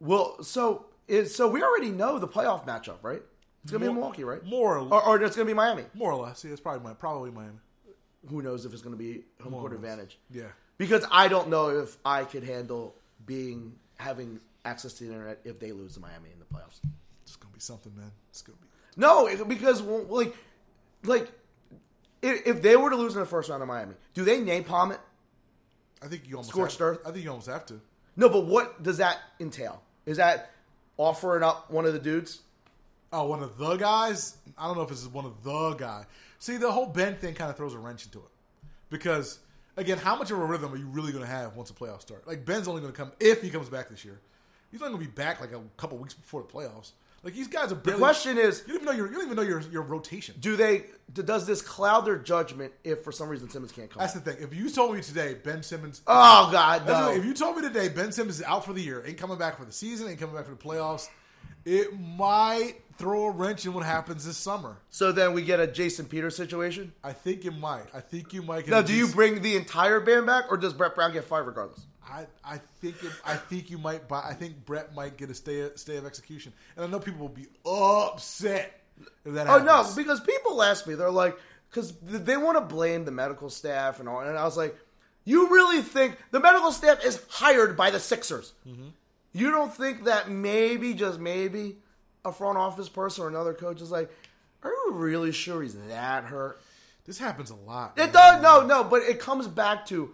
Well, so is so we already know the playoff matchup, right? It's gonna more, be Milwaukee, right? More or, or, or it's gonna be Miami. More or less. Yeah, it's probably probably Miami. Who knows if it's gonna be home more court advantage? Yeah. Because I don't know if I could handle being having access to the internet if they lose to Miami in the playoffs. It's gonna be something, man. It's gonna be no it, because like like if they were to lose in the first round of Miami, do they napalm it? I think you almost scorched earth. I think you almost have to. No, but what does that entail? Is that offering up one of the dudes? Oh, one of the guys? I don't know if this is one of the guy. See, the whole Ben thing kind of throws a wrench into it because. Again, how much of a rhythm are you really going to have once the playoffs start? Like, Ben's only going to come, if he comes back this year, he's only going to be back like a couple weeks before the playoffs. Like, these guys are barely... The question is... You don't even know your, you don't even know your, your rotation. Do they... Does this cloud their judgment if, for some reason, Simmons can't come That's out? The thing. If you told me today, Ben Simmons... Oh, God, no. If you told me today, Ben Simmons is out for the year, ain't coming back for the season, ain't coming back for the playoffs, it might throw a wrench in what happens this summer. So then we get a Jason Peters situation? I think it might. I think you might get Now, do Jason... you bring the entire band back, or does Brett Brown get fired regardless? I, I think it, I think you might buy. I think Brett might get a stay of, stay of execution. And I know people will be upset if that happens. Oh, no, because people ask me, they're like, because they want to blame the medical staff and all. And I was like, you really think the medical staff is hired by the Sixers? Mm-hmm. You don't think that maybe, just maybe, a front office person or another coach is like, are you really sure he's that hurt? This happens a lot. It does. No, no, but it comes back to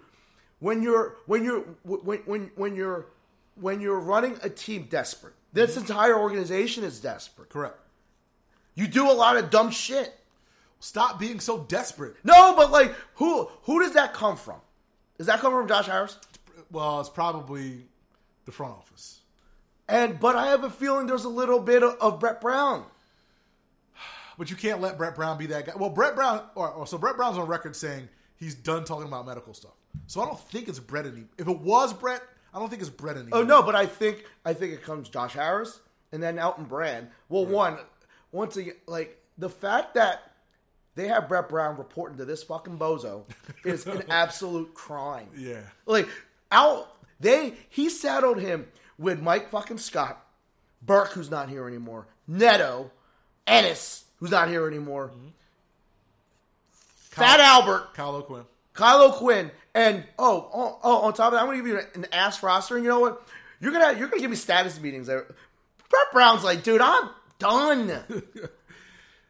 when you're when you're when when when you're when you're running a team desperate. This entire organization is desperate. Correct. You do a lot of dumb shit. Stop being so desperate. No, but like, who who does that come from? Does that come from Josh Harris? Well, it's probably the front office. And but I have a feeling there's a little bit of, of Brett Brown. But you can't let Brett Brown be that guy. Well, Brett Brown, or, or so Brett Brown's on record saying he's done talking about medical stuff. So I don't think it's Brett anymore. If it was Brett, I don't think it's Brett anymore. Oh no, but I think I think it comes Josh Harris and then Elton Brand. Well, right. one once again, like the fact that they have Brett Brown reporting to this fucking bozo is an absolute crime. Yeah, like out they he saddled him. With Mike fucking Scott, Burke, who's not here anymore, Neto, Ennis, who's not here anymore, mm-hmm. Kyle, Fat Albert, Kyle O'Quinn, Kyle O'Quinn, and oh, oh, oh, on top of that, I'm gonna give you an ass roster, and you know what? You're gonna you're gonna give me status meetings. Brett Brown's like, dude, I'm done.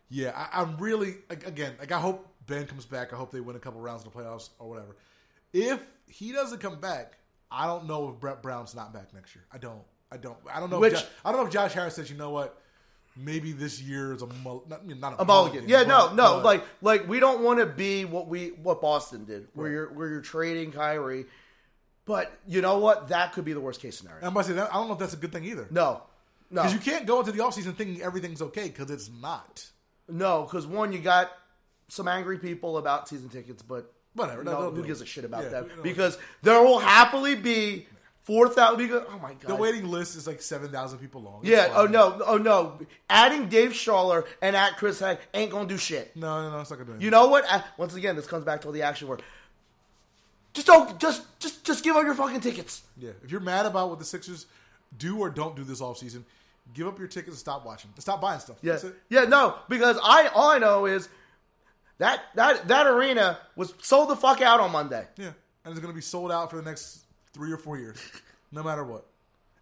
yeah, I, I'm really again like I hope Ben comes back. I hope they win a couple rounds in the playoffs or whatever. If he doesn't come back. I don't know if Brett Brown's not back next year. I don't. I don't. I don't know. Which, if Josh, I don't know if Josh Harris says, you know what? Maybe this year is a mull- not, not a, a mulligan. Yeah, but, no, no. But, like, like we don't want to be what we what Boston did, where right. you're where you're trading Kyrie. But you know what? That could be the worst case scenario. I'm about to say that. I don't know if that's a good thing either. No, no. Because you can't go into the offseason thinking everything's okay because it's not. No, because one, you got some angry people about season tickets, but whatever. No, no, who no. gives a shit about yeah, that? Because there will happily be four thousand. Oh my God. The waiting list is like seven thousand people long. It's yeah. Fine. Oh no. Oh no. Adding Dave Schaller and at Chris Hegg ain't going to do shit. No, no, no. It's not going to do anything. You know what? I, once again, this comes back to all the action work. Just don't, just, just, just give up your fucking tickets. Yeah. If you're mad about what the Sixers do or don't do this offseason, give up your tickets and stop watching. Stop buying stuff. Yeah. That's it. Yeah. No, because I, all I know is that, that, that arena was sold the fuck out on Monday. Yeah. And it's going to be sold out for the next three or four years. No matter what.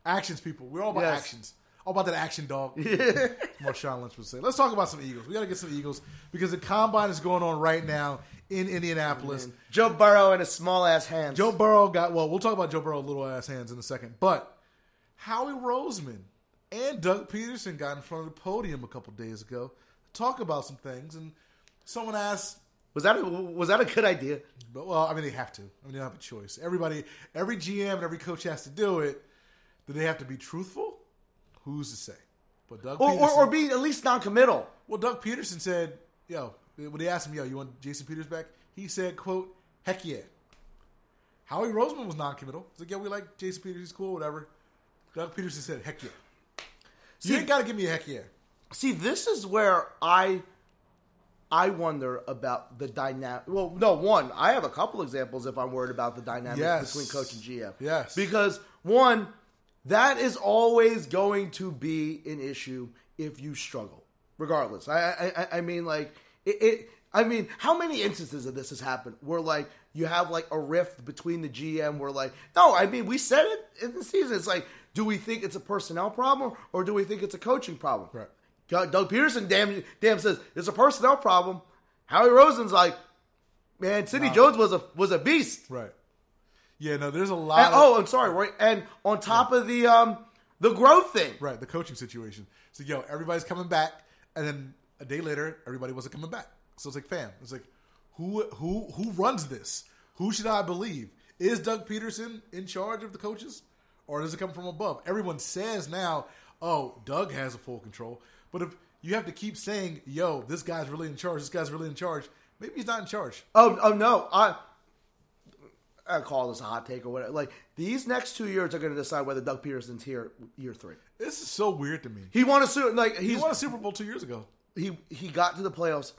Actions, people. We're all about yes. actions. All about that action, dog. Yeah. What Sean Lynch would say. Let's talk about some Eagles. We got to get some Eagles because the combine is going on right now in Indianapolis. Mm-hmm. Joe Burrow and his small-ass hands. Joe Burrow got, well, we'll talk about Joe Burrow's little-ass hands in a second. But Howie Roseman and Doug Peterson got in front of the podium a couple days ago to talk about some things. And someone asked... Was that a, was that a good idea? But, well, I mean, they have to. I mean, they don't have a choice. Everybody, every G M and every coach has to do it. Do they have to be truthful? Who's to say? But Doug or, Peterson, or, or be at least non-committal. Well, Doug Peterson said, yo, when they asked him, yo, you want Jason Peters back? He said, quote, heck yeah. Howie Roseman was non-committal. He's like, yeah, we like Jason Peters. He's cool, whatever. Doug Peterson said, heck yeah. See, you ain't got to give me a heck yeah. See, this is where I... I wonder about the dynamic. Well, no, one, I have a couple examples if I'm worried about the dynamic yes. between coach and G M. Yes. Because, one, that is always going to be an issue if you struggle, regardless. I I, I mean, like, it, it. I mean, how many instances of this has happened where, like, you have, like, a rift between the G M where, like, no, I mean, we said it in the season. It's like, do we think it's a personnel problem or do we think it's a coaching problem? Right. Doug Peterson damn, damn says, it's a personnel problem. Howie Rosen's like, man, Sidney nah. Jones was a was a beast. Right. Yeah, no, there's a lot and, of... Oh, I'm sorry, Roy. And on top yeah. of the um, the growth thing. Right, the coaching situation. So, yo, everybody's coming back. And then a day later, everybody wasn't coming back. So it's like, fam, it's like, who who who runs this? Who should I believe? Is Doug Peterson in charge of the coaches? Or does it come from above? Everyone says now, oh, Doug has a full control. But if you have to keep saying, yo, this guy's really in charge, this guy's really in charge, maybe he's not in charge. Oh, oh no. I I call this a hot take or whatever. Like, these next two years are going to decide whether Doug Peterson's here year three. This is so weird to me. He won a, like, he's, he won a Super Bowl two years ago. He he got to the playoffs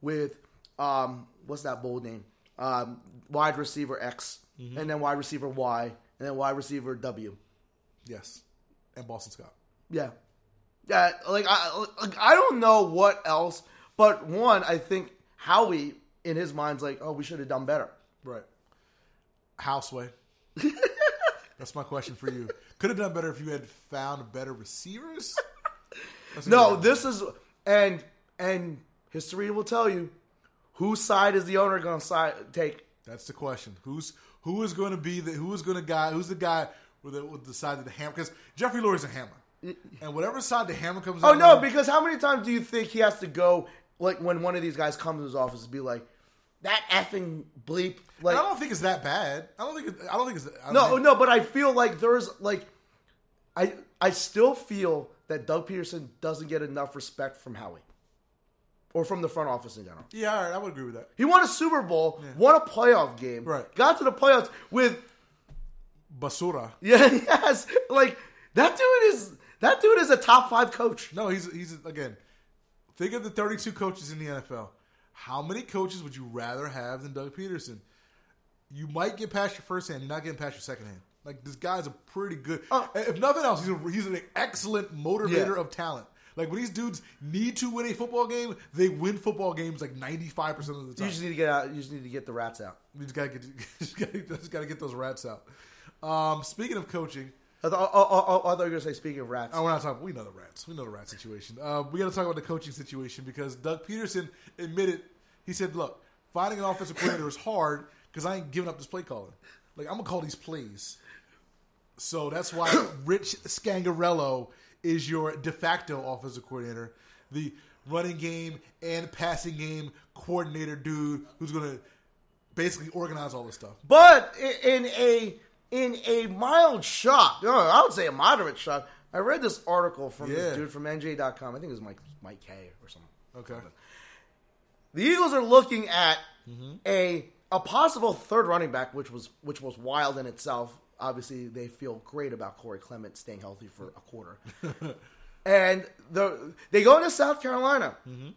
with, um, what's that bowl name? Um, wide receiver X, mm-hmm. and then wide receiver Y, and then wide receiver W. Yes. And Boston Scott. Yeah. Yeah, like I, like, I don't know what else, but one, I think Howie in his mind's like, oh, we should have done better. Right. Houseway. That's my question for you. Could have done better if you had found better receivers? No, this is, and and history will tell you, whose side is the owner going to side take? That's the question. Who's who is going to be the who is going to guy? Who's the guy with the, with the side of the hammer? Because Jeffrey Lurie's a hammer. And whatever side the hammer comes oh, out. Oh, no, on, because how many times do you think he has to go, like, when one of these guys comes to his office and be like, that effing bleep. Like, I don't think it's that bad. I don't think it, I don't think it's... I don't no, think, no, but I feel like there's, like... I I still feel that Doug Peterson doesn't get enough respect from Howie. Or from the front office in general. Yeah, all right, I would agree with that. He won a Super Bowl, yeah. won a playoff game, right. got to the playoffs with... Basura. Yeah, yes. Like, that dude is... That dude is a top five coach. No, he's, he's again, think of the thirty-two coaches in the N F L. How many coaches would you rather have than Doug Peterson? You might get past your first hand. You're not getting past your second hand. Like, this guy's a pretty good, uh, if nothing else, he's, a, he's an excellent motivator yeah. of talent. Like, when these dudes need to win a football game, they win football games like ninety-five percent of the time. You just need to get out. You just need to get the rats out. You just got to get those rats out. Um, speaking of coaching. I thought, oh, oh, oh, I thought you were going to say, speaking of rats. Oh, we're not talking. We know the rats. We know the rat situation. Uh, we got to talk about the coaching situation because Doug Peterson admitted, he said, look, finding an offensive coordinator is hard because I ain't giving up this play calling. Like, I'm going to call these plays. So that's why Rich Scangarello is your de facto offensive coordinator, the running game and passing game coordinator dude who's going to basically organize all this stuff. But in a... In a mild shock, oh, I would say a moderate shock, I read this article from yeah. this dude from N J dot com. I think it was Mike Mike K or something. Okay. The Eagles are looking at mm-hmm. a a possible third running back, which was which was wild in itself. Obviously, they feel great about Corey Clement staying healthy for a quarter. And the, they go to South Carolina. Mm-hmm.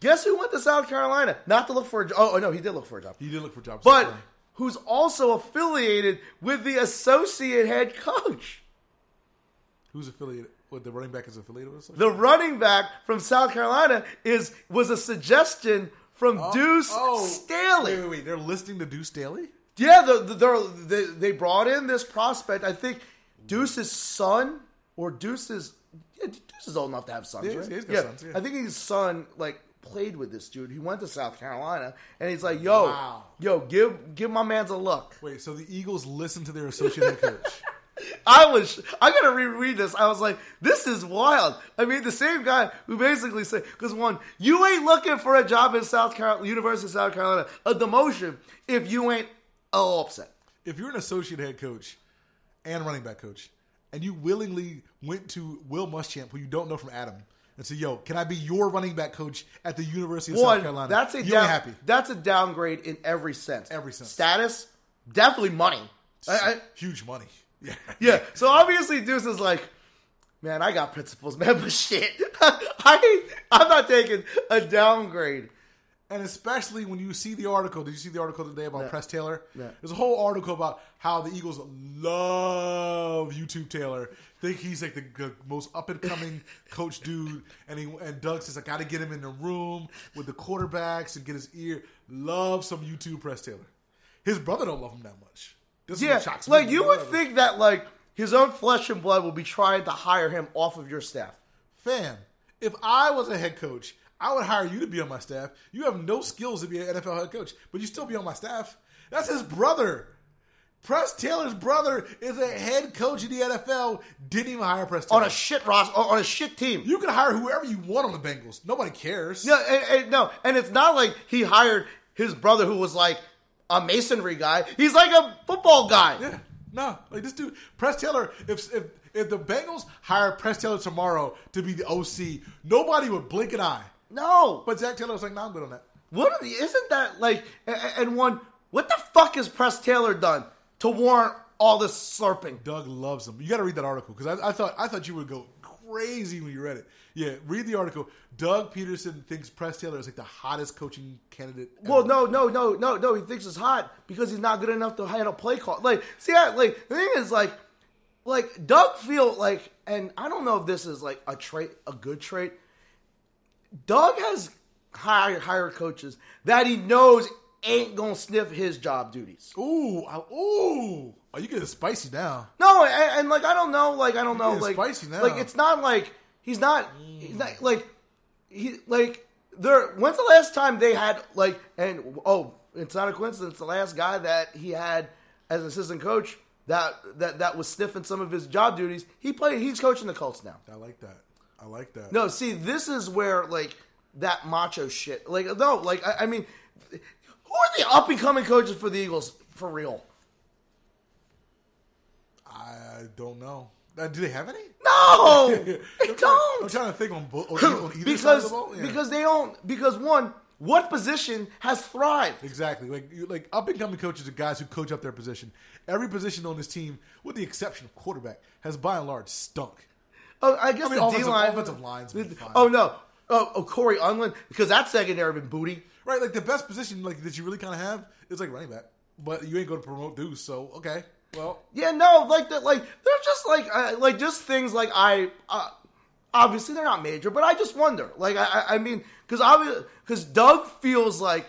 Guess who went to South Carolina? Not to look for a job. Oh, no, he did look for a job. He did look for a job. But so who's also affiliated with the associate head coach. Who's affiliated? What, the running back is affiliated with? The running back from South Carolina is was a suggestion from oh, Deuce oh. Staley. Wait, wait, wait. They're listing the Deuce Staley? Yeah, the, the, they, they brought in this prospect. I think Deuce's son or Deuce's... Yeah, Deuce is old enough to have sons, yeah, right? He's got yeah. sons, yeah. I think his son, like, played with this dude. He went to South Carolina, and he's like, yo, wow. yo, give give my mans a look. Wait, so the Eagles listen to their associate head coach. I was... I got to reread this. I was like, this is wild. I mean, the same guy who basically said... Because, one, you ain't looking for a job in South Carolina, University of South Carolina, a demotion, if you ain't all upset. If you're an associate head coach and running back coach, and you willingly went to Will Muschamp, who you don't know from Adam, and said, yo, can I be your running back coach at the University of One, South Carolina? That's a down, happy. That's a downgrade in every sense. Every sense. Status, definitely money. I, I, Huge money. Yeah. Yeah. So obviously Deuce is like, man, I got principles, man, but shit. I, I'm not taking a downgrade. And especially when you see the article. Did you see the article today about yeah. Press Taylor? Yeah. There's a whole article about how the Eagles love YouTube Taylor. Think he's like the, the most up-and-coming coach dude. And he and Doug says, I got to get him in the room with the quarterbacks and get his ear. Love some YouTube Press Taylor. His brother don't love him that much. This yeah, shocks me. Like you would think that like his own flesh and blood would be trying to hire him off of your staff. Fam, if I was a head coach, I would hire you to be on my staff. You have no skills to be an N F L head coach, but you still be on my staff. That's his brother. Press Taylor's brother is a head coach in the N F L. Didn't even hire Press Taylor. On a shit roster, on a shit team. You can hire whoever you want on the Bengals. Nobody cares. No, and, and, no, and it's not like he hired his brother who was like a masonry guy. He's like a football guy. Yeah, no, like this dude, Press Taylor, if... if If the Bengals hire Press Taylor tomorrow to be the O C, nobody would blink an eye. No. But Zach Taylor was like, no, I'm good on that. What the, isn't that like, and one, what the fuck has Press Taylor done to warrant all this slurping? Doug loves him. You got to read that article because I, I thought I thought you would go crazy when you read it. Yeah, read the article. Doug Peterson thinks Press Taylor is like the hottest coaching candidate ever. Well, no, no, no, no, no. He thinks it's hot because he's not good enough to handle play call. Like, see, I, like the thing is like, Like, Doug feel like, and I don't know if this is, like, a trait, a good trait. Doug has hired, hired coaches that he knows ain't going to sniff his job duties. Ooh, I, ooh. Oh, you getting spicy now. No, and, and, like, I don't know, like, I don't You're know, like. spicy now. Like, it's not like, he's not, mm. he's not, like, he, like, there, when's the last time they had, like, and, oh, it's not a coincidence, the last guy that he had as an assistant coach That, that that was sniffing some of his job duties. He played. He's coaching the Colts now. I like that. I like that. No, see, this is where like that macho shit. Like no, like I, I mean, who are the up and coming coaches for the Eagles for real? I don't know. Uh, do they have any? No, they don't. Trying, I'm trying to think on, bo- on either because, side of the ball. Yeah. Because they don't. Because one. What position has thrived? Exactly. Like, like up-and-coming coaches are guys who coach up their position. Every position on this team, with the exception of quarterback, has by and large stunk. Oh, I guess I mean, the offensive, D-line. Offensive line's been fine. Oh, no. Oh, oh Corey Unlin, because that secondary been booty. Right, like the best position like that you really kind of have is like running back. But you ain't going to promote Deuce, so okay. Well. Yeah, no. Like, the, like they're just like, uh, like just things like I... Uh, Obviously, they're not major, but I just wonder. Like, I, I mean, because because Doug feels like,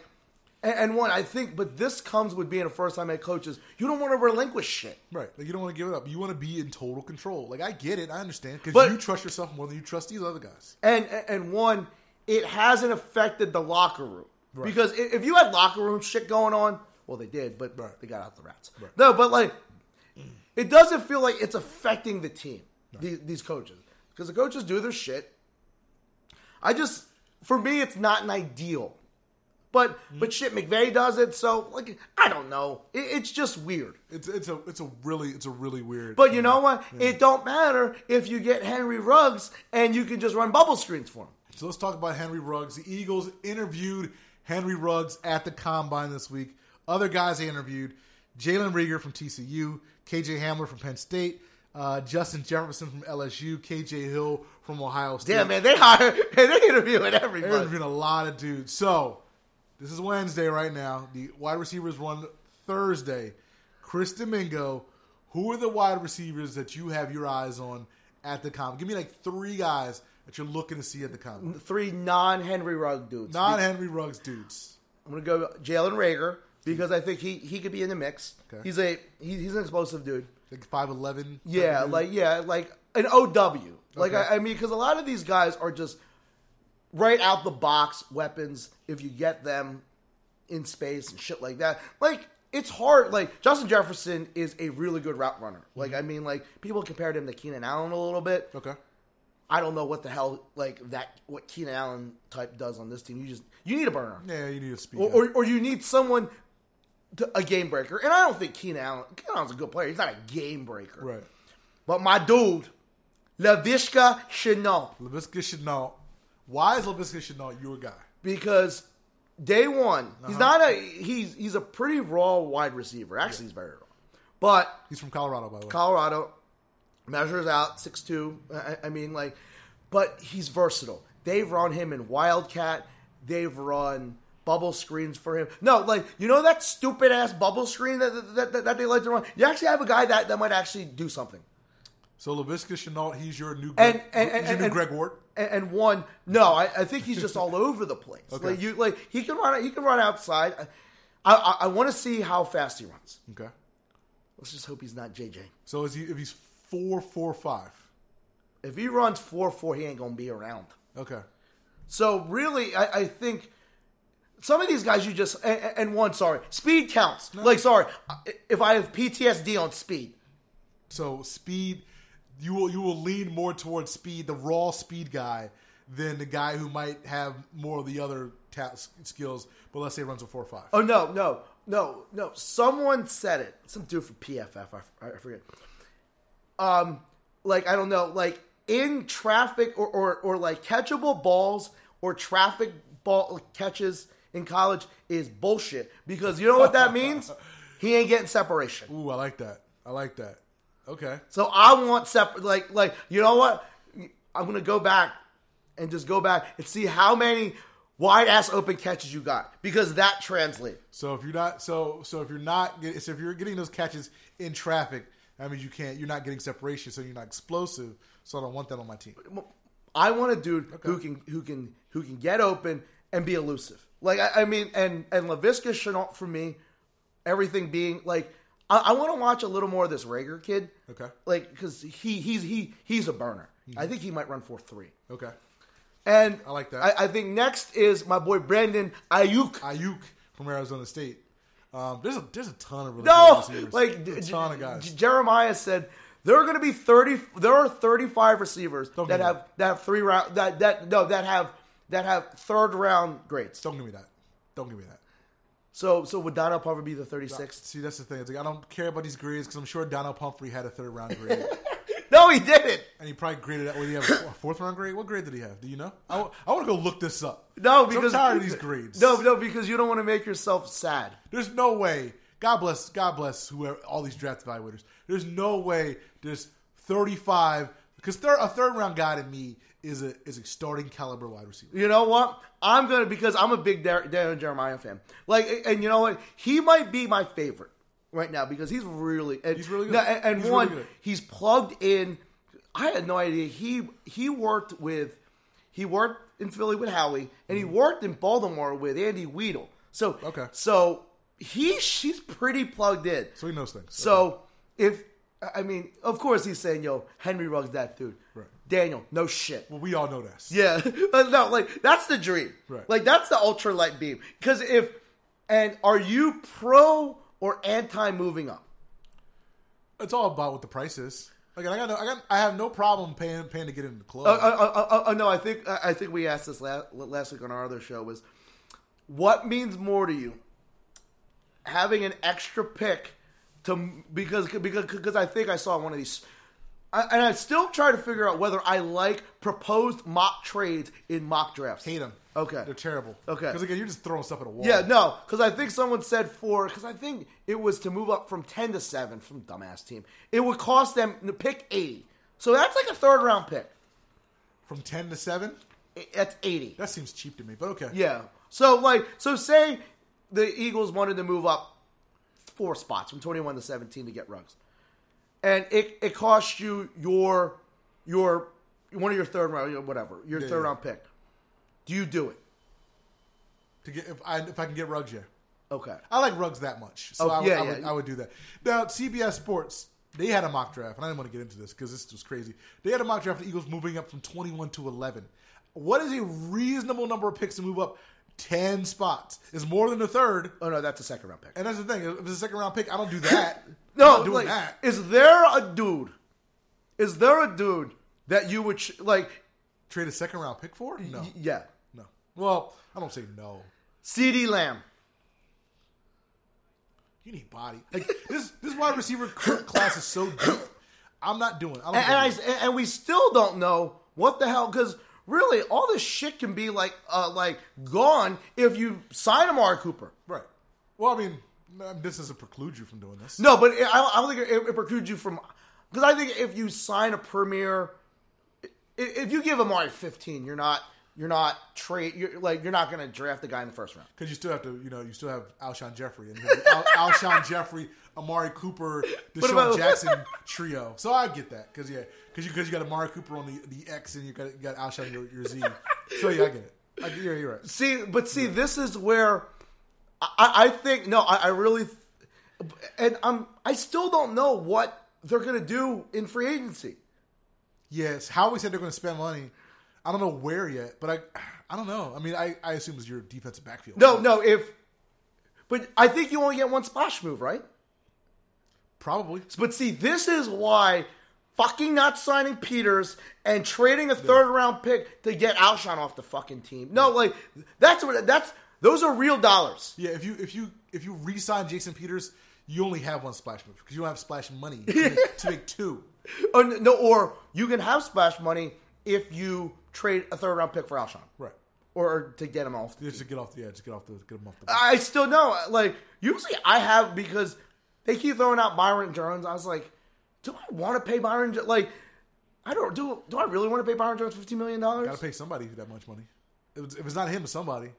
and, and one, I think, but this comes with being a first-time head coach is you don't want to relinquish shit. Right. Like, you don't want to give it up. You want to be in total control. Like, I get it. I understand. Because you trust yourself more than you trust these other guys. And, and one, it hasn't affected the locker room. Right. Because if you had locker room shit going on, well, they did, but right. They got out the rats. Right. No, but, like, it doesn't feel like it's affecting the team, right. these, these coaches. Because the coaches do their shit. I just, for me, it's not an ideal. But mm-hmm. but shit, McVay does it, so like I don't know. It, it's just weird. It's it's a it's a really it's a really weird. But you know what? Yeah. It don't matter if you get Henry Ruggs and you can just run bubble screens for him. So let's talk about Henry Ruggs. The Eagles interviewed Henry Ruggs at the Combine this week. Other guys they interviewed, Jalen Reagor from T C U, K J Hamler from Penn State, uh, Justin Jefferson from L S U, K J Hill from Ohio State. Damn, man, they hire, they're interviewing everybody. They're interviewing a lot of dudes. So this is Wednesday right now. The wide receivers run Thursday. Chris Domingo, who are the wide receivers that you have your eyes on at the Combine? Give me like three guys that you're looking to see at the Combine. Three non-Henry Ruggs dudes. Non-Henry Ruggs dudes. I'm going to go Jalen Reagor because I think he, he could be in the mix. Okay. He's a he, he's an explosive dude. Like five eleven? Yeah, like yeah, like an O W. Like okay. I, I mean, because a lot of these guys are just right out the box weapons if you get them in space and shit like that. Like, it's hard. Like, Justin Jefferson is a really good route runner. Like, I mean, like, people compared him to Keenan Allen a little bit. Okay. I don't know what the hell, like, that, what Keenan Allen type does on this team. You just, you need a burner. Yeah, you need a speed. Or, or, or you need someone, to, a game breaker. And I don't think Keenan Allen, Keenan Allen's a good player. He's not a game breaker. Right. But my dude, Laviska Shenault. Laviska Shenault. Why is Laviska Shenault your guy? Because day one, uh-huh. he's not a he's he's a pretty raw wide receiver. Actually, yeah. he's very raw. But he's from Colorado, by the way. Colorado measures out six two. I, I mean, like, but he's versatile. They've run him in Wildcat. They've run bubble screens for him. No, like, you know that stupid ass bubble screen that that, that that they like to run. You actually have a guy that that might actually do something. So Laviska Shenault, he's your new Greg, and, and, and, he's your new and, Greg Ward. And one, no, I, I think he's just all over the place. Okay. Like you, like he can run, he can run outside. I, I, I want to see how fast he runs. Okay, let's just hope he's not J J. So is he? If he's four, four, five, if he runs four, four, he ain't gonna be around. Okay. So really, I, I think some of these guys you just and, and one, sorry, speed counts. No. Like sorry, if I have P T S D on speed, so speed. You will you will lean more towards speed, the raw speed guy, than the guy who might have more of the other ta- skills. But let's say runs a four or five. Oh no no no no! Someone said it. Some dude from P F F. I, I forget. Um, like I don't know, like in traffic or, or, or like catchable balls or traffic ball catches in college is bullshit because you know what that means? He ain't getting separation. Ooh, I like that. I like that. Okay. So I want separate, like, like you know what? I'm going to go back and just go back and see how many wide-ass open catches you got because that translates. So if you're not, so so if you're not, so if you're getting those catches in traffic, that means you can't, you're not getting separation, so you're not explosive. So I don't want that on my team. I want a dude okay. who can who can who can get open and be elusive. Like I, I mean, and and Laviska Shenault for me, everything being like. I want to watch a little more of this Reagor kid. Okay. Like, because he, he's, he, he's a burner. Mm-hmm. I think he might run four three. Okay. And I like that. I, I think next is my boy Brandon Ayuk. Ayuk from Arizona State. Um, there's a there's a ton of really no, good receivers. Like, a ton of guys. J- Jeremiah said there are going to be thirty. There are thirty-five receivers Don't that have that. that have three round that that no that have that have third round grades. Don't give me that. Don't give me that. So, so would Donald Pumphrey be the thirty-sixth? See, that's the thing. It's like, I don't care about these grades because I'm sure Donald Pumphrey had a third-round grade. No, he didn't. And he probably graded that. What, did he have a fourth-round grade? What grade did he have? Do you know? I, I want to go look this up. No, because I'm tired of these grades. No, no, because you don't want to make yourself sad. There's no way. God bless. God bless whoever all these draft evaluators. There's no way. There's thirty-five because thir- a third-round guy to me is a is a starting caliber wide receiver. You know what? I'm gonna because I'm a big Daniel Jeremiah fan. Like, and you know what? He might be my favorite right now because he's really and, he's really good. No, and, and he's one, really good. He's plugged in. I had no idea he he worked with he worked in Philly with Howie and he worked in Baltimore with Andy Weidel. So okay. so he she's pretty plugged in. So he knows things. So okay. if I mean, of course he's saying, yo, Henry Ruggs, that dude. Right. Daniel, no shit. Well, we all know that. Yeah. No, like, that's the dream. Right. Like, that's the ultralight beam. Because if, and are you pro or anti moving up? It's all about what the price is. Like, I got, no, I got, I have no problem paying, paying to get into the club. Uh, uh, uh, uh, no, I think, I think we asked this last, last week on our other show was, what means more to you? Having an extra pick to, because, because, because I think I saw one of these I, and I still try to figure out whether I like proposed mock trades in mock drafts. Hate them. Okay. They're terrible. Okay. Because, again, you're just throwing stuff at a wall. Yeah, no. Because I think someone said for, because I think it was to move up from ten to seven from dumbass team, it would cost them to pick eighty. So that's like a third round pick. From ten to seven? That's eighty. That seems cheap to me, but okay. Yeah. So, like, so say the Eagles wanted to move up four spots from twenty-one to seventeen to get Ruggs. And it, it costs you your, your, one of your third round, whatever, your yeah, third yeah. round pick. Do you do it? To get, if I, if I can get Ruggs, yeah. Okay. I like Ruggs that much. So oh, I, would, yeah, I, would, yeah. I would do that. Now, C B S Sports, they had a mock draft, and I didn't want to get into this because this was crazy. They had a mock draft of the Eagles moving up from twenty-one to eleven. What is a reasonable number of picks to move up? Ten spots. It's more than a third. Oh, no, that's a second round pick. And that's the thing. If it's a second round pick, I don't do that. No, I'm not doing like, that. Is there a dude? Is there a dude that you would, sh- like... Trade a second round pick for? No. Y- yeah. No. Well, I don't say no. CeeDee Lamb. You need body. Like, this this wide receiver class is so deep. I'm not doing it. I don't and, do and, I, and we still don't know what the hell, because... Really, all this shit can be like, uh, like gone if you sign Amari Cooper. Right. Well, I mean, this doesn't preclude you from doing this. No, but it, I, I don't think it, it precludes you from, because I think if you sign a premier, if you give Amari fifteen, you're not, you're not trade, you're like, you're not going to draft the guy in the first round because you still have to, you know, you still have Alshon Jeffrey and you have Al, Alshon Jeffrey, Amari Cooper, Deshaun about- Jackson trio. So I get that because yeah. Because you, cause you got Amari Cooper on the, the X and you got, you got Alshon your, your Z. So, yeah, I get it. I, you're, you're right. See, but see, yeah. This is where I, I think, no, I, I really, and I'm, I still don't know what they're going to do in free agency. Yes. How we said they're going to spend money. I don't know where yet, but I I don't know. I mean, I, I assume it's your defensive backfield. No, right? no. If, but I think you only get one splash move, right? Probably. But see, this is why... Fucking not signing Peters and trading a third yeah. round pick to get Alshon off the fucking team. No, yeah. like that's what that's those are real dollars. Yeah, if you if you if you re-sign Jason Peters, you only have one splash move because you don't have splash money to make, to make two. Or, no, or you can have splash money if you trade a third round pick for Alshon, right? Or to get him off. The yeah, team. To get off the yeah, just get off the get him off the. Board. I still know. Like usually, I have because they keep throwing out Byron Jones. I was like. Do I want to pay Byron? Like, I don't do. Do I really want to pay Byron Jones fifteen million dollars? Got to pay somebody that much money. If it's not him, it's somebody.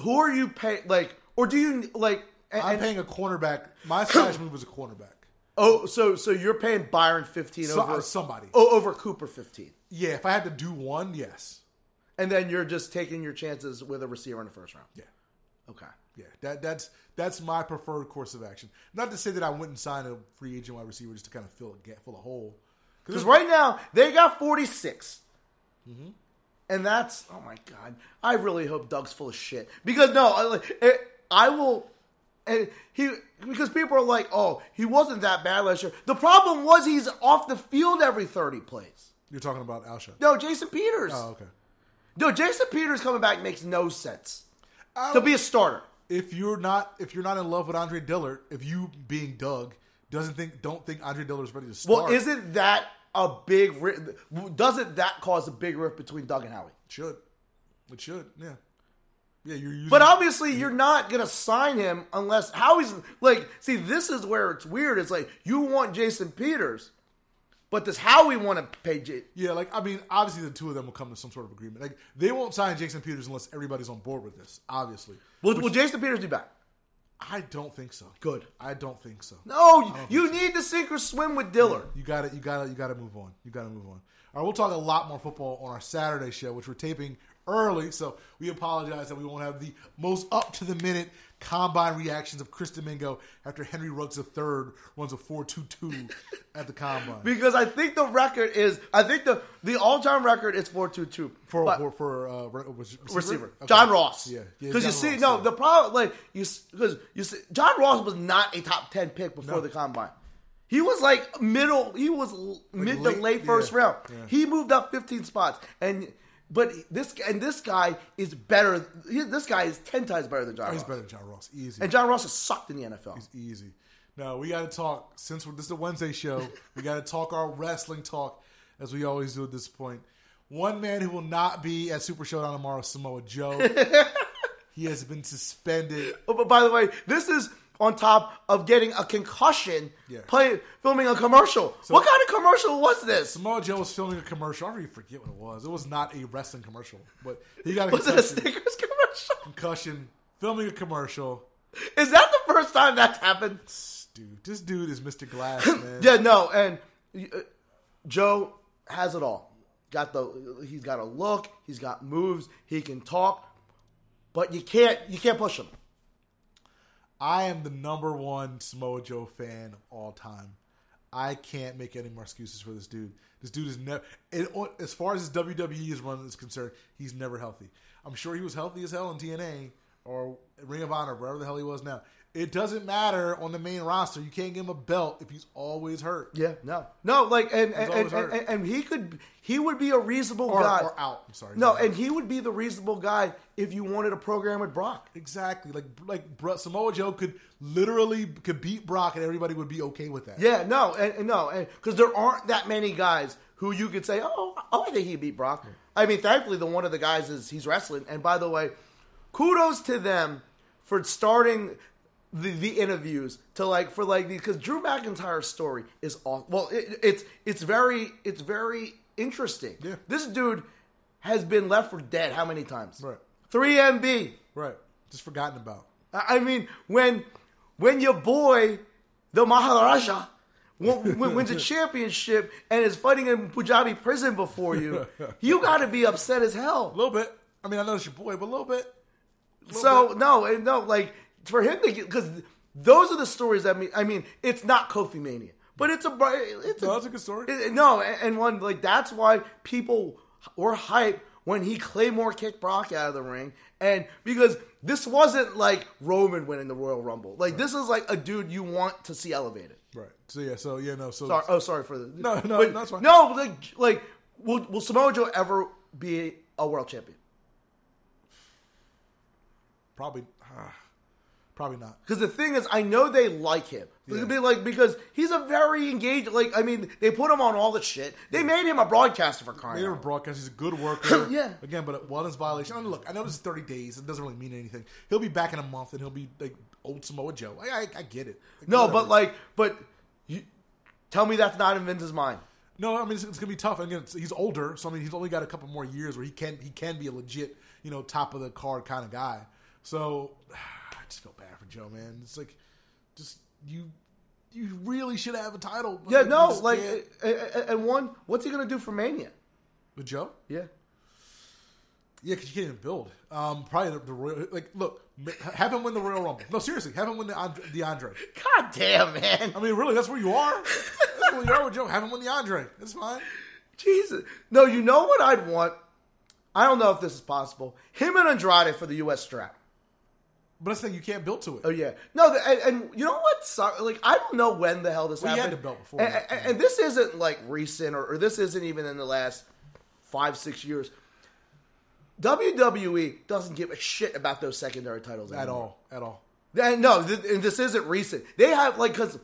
Who are you paying? Like, or do you like? And, I'm paying a cornerback. My splash move was a cornerback. Oh, so so you're paying Byron fifteen so, over uh, somebody? Oh, over Cooper fifteen. Yeah, if I had to do one, yes. And then you're just taking your chances with a receiver in the first round. Yeah. Okay. Yeah, that that's that's my preferred course of action. Not to say that I wouldn't sign a free agent wide receiver just to kind of fill a gap, fill a hole. Because right now they got forty-six, mm-hmm. and that's oh my god. I really hope Doug's full of shit because no, I, I will. And he because people are like, oh, he wasn't that bad last year. The problem was he's off the field every thirty plays. You're talking about Alshon? No, Jason Peters. Oh, okay. No, Jason Peters coming back makes no sense um, to be a starter. If you're not, if you're not in love with Andre Dillard, if you being Doug doesn't think, don't think Andre Dillard's ready to start. Well, isn't that a big? Doesn't that cause a big rift between Doug and Howie? It should. It should. Yeah. Yeah. You're. Using, but obviously, yeah. you're not gonna sign him unless Howie's like. See, this is where it's weird. It's like you want Jason Peters, but does Howie want to pay J? Yeah. Like I mean, obviously the two of them will come to some sort of agreement. Like they won't sign Jason Peters unless everybody's on board with this. Obviously. Will, will Jason Peters be back? I don't think so. Good. I don't think so. No, you need so. to sink or swim with Dillard. Yeah, you got it. You got it. You got to move on. You got to move on. All right, we'll talk a lot more football on our Saturday show, which we're taping early, so we apologize that we won't have the most up-to-the-minute combine reactions of Chris Domingo after Henry Ruggs the third runs a four two two at the combine. Because I think the record is, I think the, the all-time record is four two two. For for, for uh, receiver? receiver. Okay. John Ross. Yeah. Because yeah, you see, Ross, no, yeah. the problem, like, you, because you see, John Ross was not a top ten pick before no. the combine. He was like middle, he was like mid late, to late first yeah, round. Yeah. He moved up fifteen spots, and But this and this guy is better. This guy is ten times better than John Ross. He's better than John Ross. Easy. And John Ross is sucked in the N F L. He's easy. No, we got to talk. Since we're, this is a Wednesday show, we got to talk our wrestling talk, as we always do at this point. One man who will not be at Super Showdown tomorrow is Samoa Joe. He has been suspended. Oh, but by the way, this is on top of getting a concussion, yeah. play, filming a commercial. So, what kind of commercial was this? Samoa Joe was filming a commercial. I already forget what it was. It was not a wrestling commercial, but he got a was concussion. Was it a Snickers commercial? Concussion, filming a commercial. Is that the first time that's happened? Dude, this dude is Mister Glass, man. Yeah, no, and uh, Joe has it all. Got the he's got a look, he's got moves, he can talk, but you can't you can't push him. I am the number one Samoa Joe fan of all time. I can't make any more excuses for this dude. This dude is never, as far as his W W E is run is concerned, he's never healthy. I'm sure he was healthy as hell in T N A or Ring of Honor, wherever the hell he was now. It doesn't matter on the main roster. You can't give him a belt if he's always hurt. Yeah, no. No, like, and and, and, and, and he could, he would be a reasonable or, guy. Or out, I'm sorry. No, and he would be the reasonable guy if you wanted a program with Brock. Exactly. Like, like Samoa Joe could literally, could beat Brock and everybody would be okay with that. Yeah, no, and, and no, and because there aren't that many guys who you could say, oh, oh I think he'd beat Brock. Yeah. I mean, thankfully, the one of the guys is, he's wrestling. And by the way, kudos to them for starting... The, the interviews to like for like these because Drew McIntyre's story is awesome. Well, it, it's it's very it's very interesting. Yeah. This dude has been left for dead how many times? Right, three M B. Right, just forgotten about. I mean, when when your boy the Maharaja won, wins a championship and is fighting in Punjabi prison before you, you got to be upset as hell. A little bit. I mean, I know it's your boy, but a little bit. A little so bit. no, no, like. For him to get, because those are the stories that mean, I mean, it's not Kofi Mania, but it's a, it's a, no, that's a good story. It, no, and, and one, like, that's why people were hyped when he Claymore kicked Brock out of the ring. And because this wasn't like Roman winning the Royal Rumble. Like, right. This is like a dude you want to see elevated. Right. So, yeah, so, yeah, no, so. Sorry, oh, sorry for the. No, no, but, no, that's fine. No, like, like will, will Samoa Joe ever be a world champion? Probably. Uh. Probably not. Because the thing is, I know they like him. Yeah. It'd be like, because he's a very engaged, like, I mean, they put him on all the shit. They yeah. made him a broadcaster for crying out. Made him a broadcaster. He's a good worker. Yeah. Again, but a wellness violation. I mean, look, I know this is thirty days. It doesn't really mean anything. He'll be back in a month, and he'll be, like, old Samoa Joe. I, I, I get it. Like, no, whatever. But, like, but you, tell me that's not in Vince's mind. No, I mean, it's, it's going to be tough. And again, it's, he's older, so, I mean, he's only got a couple more years where he can he can be a legit, you know, top-of-the-card kind of guy. So... I just feel bad for Joe, man. It's like, just you, you really should have a title. Yeah, like, no, like, can't. And one, what's he gonna do for Mania? With Joe? Yeah, yeah, because you can't even build. Um, probably the, the Royal. Like, look, have him win the Royal Rumble. No, seriously, have him win the Andre, the Andre. God damn, man. I mean, really, that's where you are. That's where you are with Joe. Have him win the Andre. That's fine. Jesus, no, you know what I'd want? I don't know if this is possible. Him and Andrade for the U S strap. But that's the thing, you can't build to it. Oh, yeah. No, and, and you know what? Like, I don't know when the hell this well, happened. We had the belt before. And, and, and this isn't, like, recent, or, or this isn't even in the last five, six years. W W E doesn't give a shit about those secondary titles at anymore. all. At all. And no, th- and this isn't recent. They have, like, because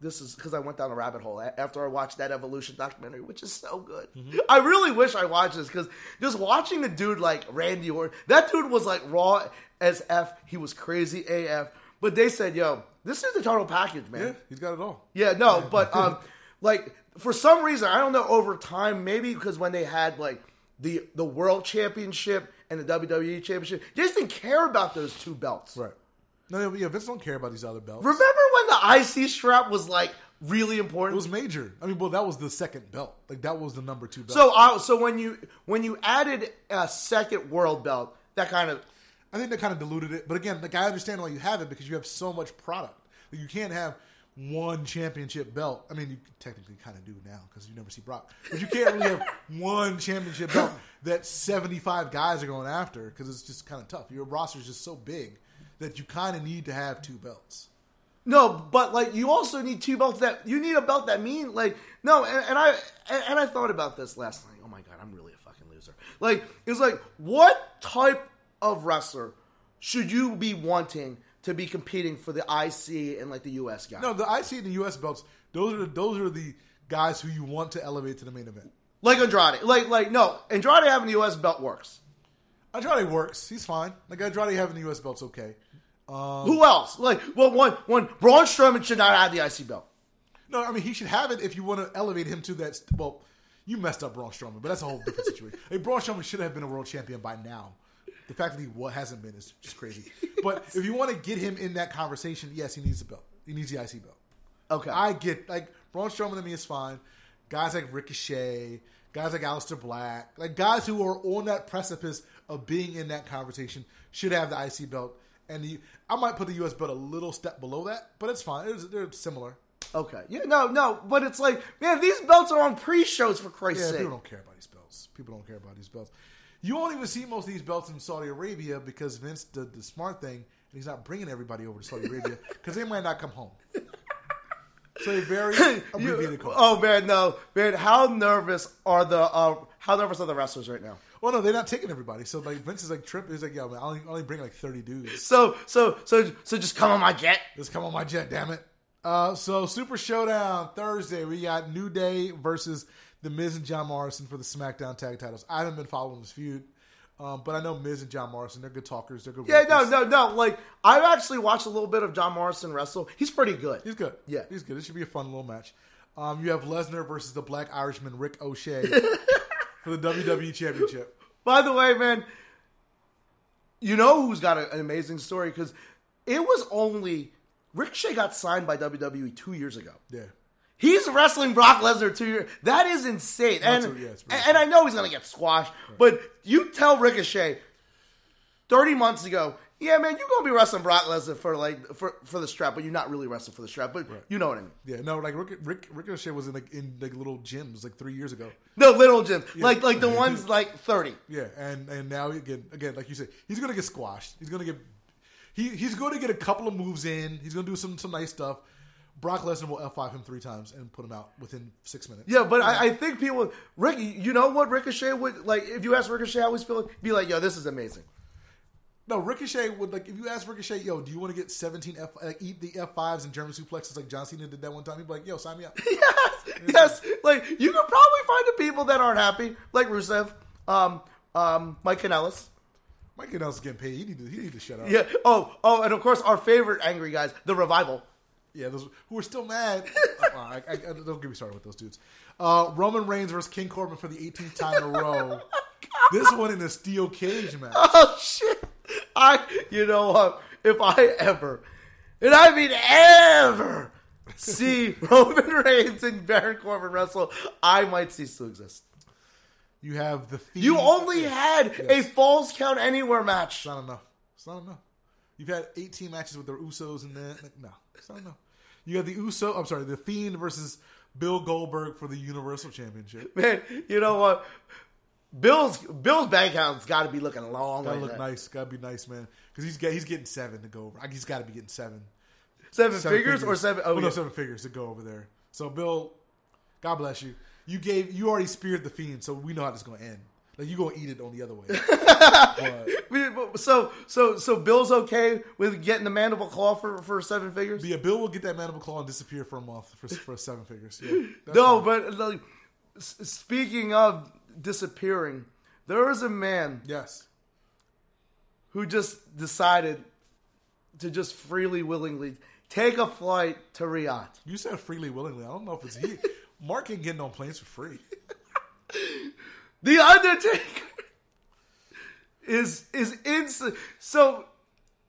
this is because I went down a rabbit hole after I watched that Evolution documentary, which is so good. Mm-hmm. I really wish I watched this, because just watching a dude like Randy Orton, that dude was, like, raw as F. He was crazy A F. But they said, yo, this is the total package, man. Yeah, he's got it all. Yeah, no, but um, like for some reason, I don't know, over time, maybe because when they had like the the World Championship and the W W E Championship, they just didn't care about those two belts. Right. No, yeah, Vince don't care about these other belts. Remember when the I C strap was like really important? It was major. I mean, well, that was the second belt. Like that was the number two belt. So, uh, so when you when you added a second world belt, that kind of I think that kind of diluted it. But again, like I understand why you have it because you have so much product. Like, you can't have one championship belt. I mean, you technically kind of do now because you never see Brock. But you can't really have one championship belt that seventy-five guys are going after because it's just kind of tough. Your roster is just so big that you kind of need to have two belts. No, but like you also need two belts that you need a belt that mean like no. And, and I and, and I thought about this last night. Oh my God, I'm really a fucking loser. Like it's like what type of wrestler should you be wanting to be competing for the I C and like the U S guy. No, the I C and the U S belts, those are the, those are the guys who you want to elevate to the main event. Like Andrade. Like, like no, Andrade having the U S belt works. Andrade works. He's fine. Like, Andrade having the U S belt's okay. Um, Who else? Like, well, one, one, Braun Strowman should not have the I C belt. No, I mean, he should have it if you want to elevate him to that. Well, you messed up Braun Strowman, but that's a whole different situation. Like, Braun Strowman should have been a world champion by now. The fact that he hasn't been is just crazy. But if you want to get him in that conversation, yes, he needs the belt. He needs the I C belt. Okay. I get, like, Braun Strowman to me is fine. Guys like Ricochet, guys like Aleister Black, like guys who are on that precipice of being in that conversation should have the I C belt. And the, I might put the U S belt a little step below that, but it's fine. It's, they're similar. Okay. Yeah, no, no. But it's like, man, these belts are on pre-shows, for Christ's yeah, sake. People don't care about these belts. People don't care about these belts. You won't even see most of these belts in Saudi Arabia because Vince did the smart thing, and he's not bringing everybody over to Saudi Arabia because they might not come home. So a very abbreviated call. Oh man, no, man! How nervous are the uh, how nervous are the wrestlers right now? Well, no, they're not taking everybody. So like Vince is like trip. He's like, yeah, man, I only, only bring like thirty dudes. So so so so just come on my jet. Just come on my jet, damn it! Uh, so Super Showdown Thursday, we got New Day versus The Miz and John Morrison for the SmackDown Tag Titles. I haven't been following this feud. Um, but I know Miz and John Morrison, they're good talkers. They're good. Yeah, workers. no, no, no. Like, I've actually watched a little bit of John Morrison wrestle. He's pretty good. He's good. Yeah. He's good. This should be a fun little match. Um, you have Lesnar versus the Black Irishman, Rick O'Shea, for the W W E Championship. By the way, man, you know who's got a, an amazing story? Because it was only, Rick O'Shea got signed by W W E two years ago. Yeah. He's wrestling Brock Lesnar two years. That is insane. And, a, yeah, and, and I know he's going to get squashed, right. But you tell Ricochet thirty months ago, yeah, man, you're going to be wrestling Brock Lesnar for like for, for the strap, but you're not really wrestling for the strap. But right. You know what I mean. Yeah, no, like Rick, Rick, Ricochet was in like, in like little gyms like three years ago. No, little gyms. Yeah. Like like the ones like thirty. Yeah, and, and now again, again, like you said, he's going to get squashed. He's going to get he he's going to get a couple of moves in. He's going to do some some nice stuff. Brock Lesnar will F five him three times and put him out within six minutes. Yeah, but yeah. I, I think people... Rick, you know what Ricochet would... Like, if you ask Ricochet how he's feeling, be like, yo, this is amazing. No, Ricochet would... Like, if you ask Ricochet, yo, do you want to get seventeen F... Like, eat the F fives and German suplexes like John Cena did that one time? He'd be like, yo, sign me up. Yes! Yes! Like, you can probably find the people that aren't happy, like Rusev, um, um, Mike Kanellis. Mike Kanellis is getting paid. He need to, he need to shut up. Yeah. Oh, oh, and of course, our favorite angry guys, The Revival. Yeah, those who are still mad. uh, I, I, don't get me started with those dudes. Uh, Roman Reigns versus King Corbin for the eighteenth time in a row. This one in a steel cage match. Oh shit! I, you know what? If I ever, and I mean ever, see Roman Reigns and Baron Corbin wrestle, I might cease to exist. You have the Fiend. You only yeah. had yes. a Falls Count Anywhere match. It's not enough. It's not enough. You've had eighteen matches with the Usos and then no, it's not enough. You have the Uso. I'm sorry, the Fiend versus Bill Goldberg for the Universal Championship. Man, you know what? Bill's Bill's bank account's got to be looking long. Got to look nice. Got to be nice, man. Because he's he's getting seven to go over. He's got to be getting seven, seven, seven figures, figures or seven. Oh, well, yeah. No, seven figures to go over there. So Bill, God bless you. You gave you already speared the Fiend, so we know how this is going to end. Like, you're going to eat it on the other way. But, so, so, so Bill's okay with getting the mandible claw for, for seven figures? Yeah, Bill will get that mandible claw and disappear for a month for, for seven figures. Yeah, no, fine. But like, speaking of disappearing, there is a man yes, who just decided to just freely, willingly take a flight to Riyadh. You said freely, willingly. I don't know if it's he. Mark ain't getting on planes for free. The Undertaker is is insane. So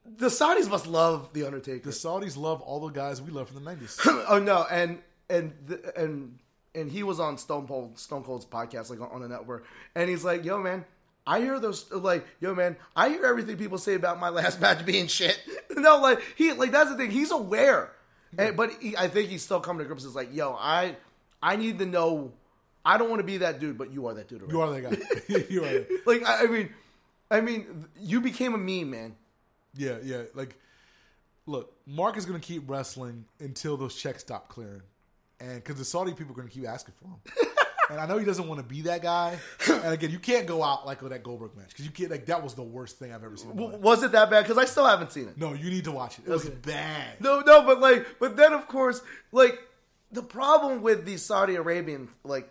the Saudis must love the Undertaker. The Saudis love all the guys we love from the nineties. Oh no, and and the, and and he was on Stone Cold Stone Cold's podcast, like on, on the network, and he's like, "Yo, man, I hear those like, yo, man, I hear everything people say about my last match being shit." No, like he like that's the thing. He's aware, yeah. and, but he, I think he's still coming to grips. It's like, yo, I I need to know. I don't want to be that dude, but you are that dude. Already. You are that guy. You are. That. Like I, I mean, I mean, you became a meme, man. Yeah, yeah. Like, look, Mark is going to keep wrestling until those checks stop clearing, and because the Saudi people are going to keep asking for him. And I know he doesn't want to be that guy. And again, you can't go out like with that Goldberg match because you can't. Like that was the worst thing I've ever seen. W- was it that bad? Because I still haven't seen it. No, you need to watch it. It was okay. bad. No, no, but like, but then of course, like the problem with these Saudi Arabian like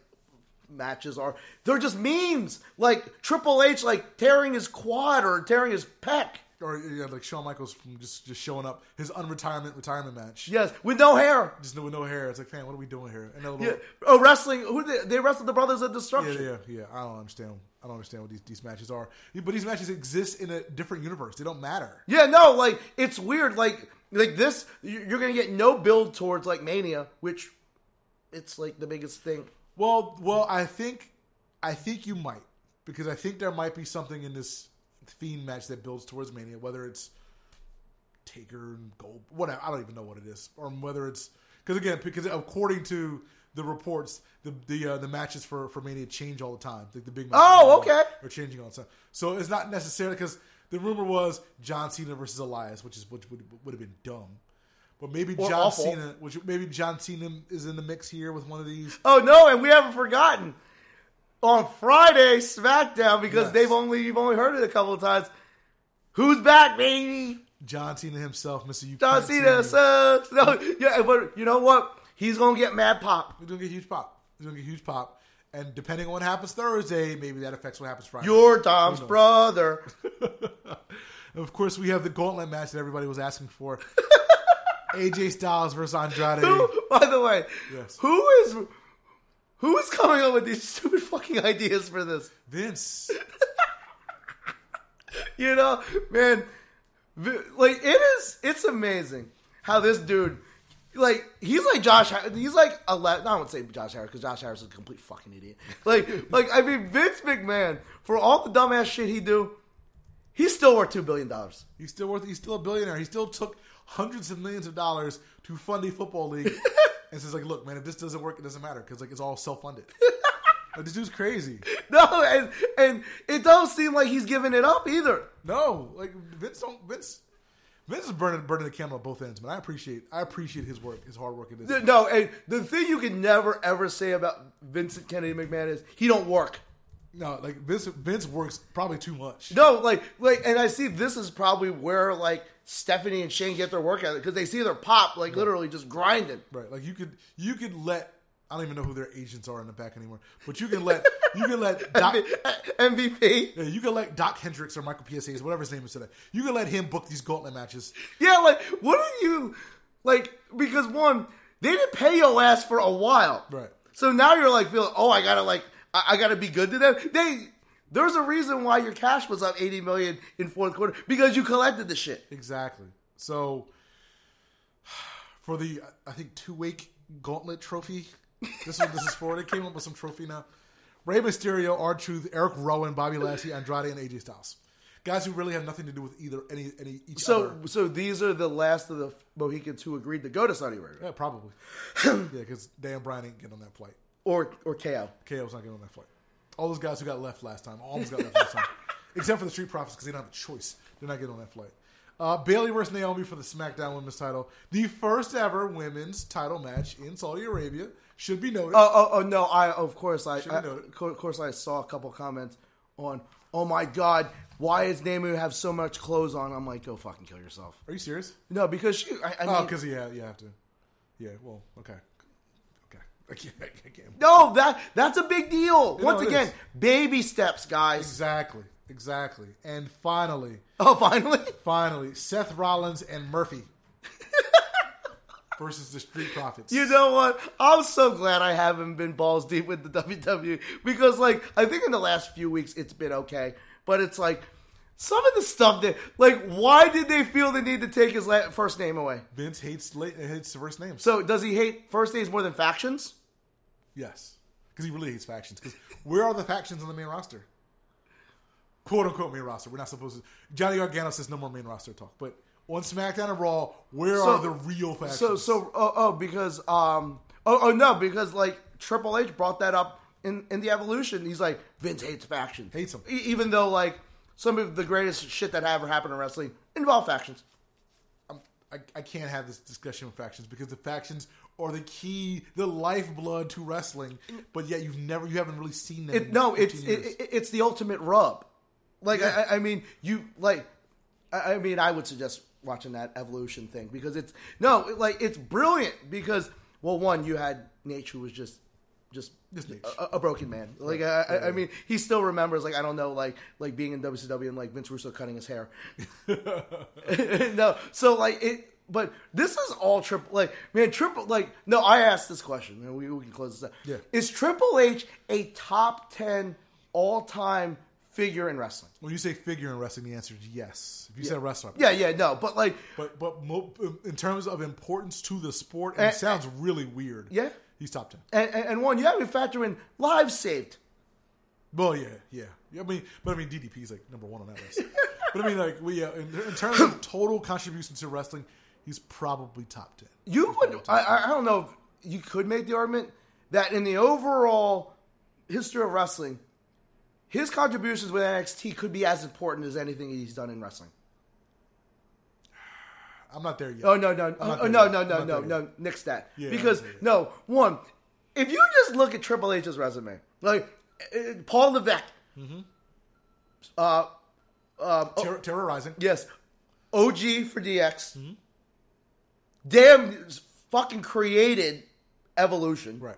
matches are they're just memes. Like Triple H, like tearing his quad or tearing his pec. Or yeah, like Shawn Michaels from just, just showing up his unretirement retirement match. Yes, with no hair. Just no, with no hair. It's like, man, what are we doing here? And little, yeah. Oh, wrestling. Who they, they wrestled the Brothers of Destruction. Yeah, yeah, yeah. I don't understand. I don't understand what these, these matches are. But these matches exist in a different universe. They don't matter. Yeah, no, like it's weird. Like like this, you're gonna get no build towards like Mania, which it's like the biggest thing. Well, well, I think I think you might because I think there might be something in this Fiend match that builds towards Mania, whether it's Taker and Gold, whatever, I don't even know what it is, or whether it's because again, because according to the reports, the the uh, the matches for, for Mania change all the time. The, the big matches oh, okay, are changing all the time, so it's not necessarily because the rumor was John Cena versus Elias, which is which would would have been dumb. But maybe or John awful. Cena, which maybe John Cena is in the mix here with one of these. Oh no, and we haven't forgotten. On Friday, SmackDown, because yes. they've only you've only heard it a couple of times. Who's back, baby? John Cena himself, Mister You. John Cena sucks. No, yeah, but you know what? He's gonna get mad pop. He's gonna get huge pop. He's gonna get huge pop. And depending on what happens Thursday, maybe that affects what happens Friday. You're Dom's brother. Of course, we have the gauntlet match that everybody was asking for. A J Styles versus Andrade. Who, by the way, yes. who is? Who is coming up with these stupid fucking ideas for this? Vince. You know, man, like it is, it's amazing how this dude, like he's like Josh, he's like, a, I don't say Josh Harris because Josh Harris is a complete fucking idiot. Like, like I mean, Vince McMahon, for all the dumbass shit he do, he's still worth two billion dollars. He's still worth, he's still a billionaire. He still took hundreds of millions of dollars to fund a football league. And says, like, look, man, if this doesn't work, it doesn't matter. Because, like, it's all self-funded. Like, this dude's crazy. No, and, and it don't seem like he's giving it up either. No. Like, Vince don't, Vince, Vince is burning, burning the candle at both ends. Man, I appreciate I appreciate his work, his hard work. In this no, and the thing you can never, ever say about Vincent Kennedy McMahon is he don't work. No, like, Vince, Vince works probably too much. No, like, like, and I see this is probably where, like, Stephanie and Shane get their work out of it because they see their pop like yeah. literally just grinding. Right, like you could you could let I don't even know who their agents are in the back anymore, but you can let you can let Doc, M V P. Yeah, you can let Doc Hendricks or Michael P S A's whatever his name is today. You can let him book these gauntlet matches. Yeah, like what are you like? Because one, they didn't pay your ass for a while, right? So now you're like feeling oh I gotta like I, I gotta be good to them. They. There's a reason why your cash was up eighty million dollars in fourth quarter because you collected the shit. Exactly. So, for the, I think, two-week gauntlet trophy, this one, this is for, they came up with some trophy now. Rey Mysterio, R-Truth, Eric Rowan, Bobby Lashley, Andrade, and A J Styles. Guys who really have nothing to do with either any any each so, other. So these are the last of the Mohicans who agreed to go to Saudi Arabia. Yeah, probably. Yeah, because Dan Bryan ain't getting on that flight. Or, or K O. K O's not getting on that flight. All those guys who got left last time. Almost got left last time. Except for the Street Profits because they don't have a choice. They're not getting on that flight. Uh, Bayley versus Naomi for the SmackDown Women's title. The first ever women's title match in Saudi Arabia. Should be noted. Oh, oh, oh no. I Of course I, I of course I saw a couple comments on, oh my God, why is Naomi have so much clothes on? I'm like, go fucking kill yourself. Are you serious? No, because she... I, I oh, because yeah, you have to. Yeah, well, okay. I can't, I can't. No, that that's a big deal. You Once know, again, is. baby steps, guys. Exactly, exactly. And finally, oh, finally, finally, Seth Rollins and Murphy versus the Street Profits. You know what? I'm so glad I haven't been balls deep with the W W E because, like, I think in the last few weeks it's been okay, but it's like some of the stuff that, like, why did they feel the need to take his la- first name away? Vince hates la- hates first names. So does he hate first names more than factions? Yes, because he really hates factions. Because where are the factions on the main roster? "Quote unquote" main roster. We're not supposed to. Johnny Gargano says no more main roster talk. But on SmackDown and Raw, where so, are the real factions? So, so oh, oh because um, oh, oh no, because like Triple H brought that up in, in the Evolution. He's like Vince hates factions, hates them, e- even though like some of the greatest shit that ever happened in wrestling involve factions. I'm, I, I can't have this discussion with factions, because the factions are the key, the lifeblood to wrestling. But yet you've never, you haven't really seen them. It, no, it's it, it, it's the ultimate rub. Like yeah. I, I mean, you like, I, I mean, I would suggest watching that Evolution thing, because it's no, like it's brilliant because well, one, you had Nate, who was just. Just a, a broken man. Like I, I, I mean, he still remembers. Like I don't know, like like being in W C W and like Vince Russo cutting his hair. No, so like it. But this is all triple. Like man, triple. Like no, I asked this question, and we, we can close this up. Yeah. Is Triple H a top ten all time figure in wrestling? When you say figure in wrestling, the answer is yes. If you yeah. said wrestler, yeah, yeah, no, but like, but but mo- in terms of importance to the sport, it and, sounds really weird. Yeah. He's top ten. And, and, and one, you have to factor in lives saved. Well, yeah, yeah. I mean, but I mean, D D P is like number one on that list. But I mean, like, we uh, in, in terms of total contribution to wrestling, he's probably top ten. You he's would, I, I don't know, if you could make the argument that in the overall history of wrestling, his contributions with N X T could be as important as anything he's done in wrestling. I'm not there yet. Oh, no, no. Oh, no, no, no, no, no. Nix that. Yeah, because, no, one, if you just look at Triple H's resume, like uh, Paul Levesque, mm-hmm. uh, uh, Terror, terrorizing. Yes. O G for D X. Mm-hmm. Damn fucking created Evolution. Right.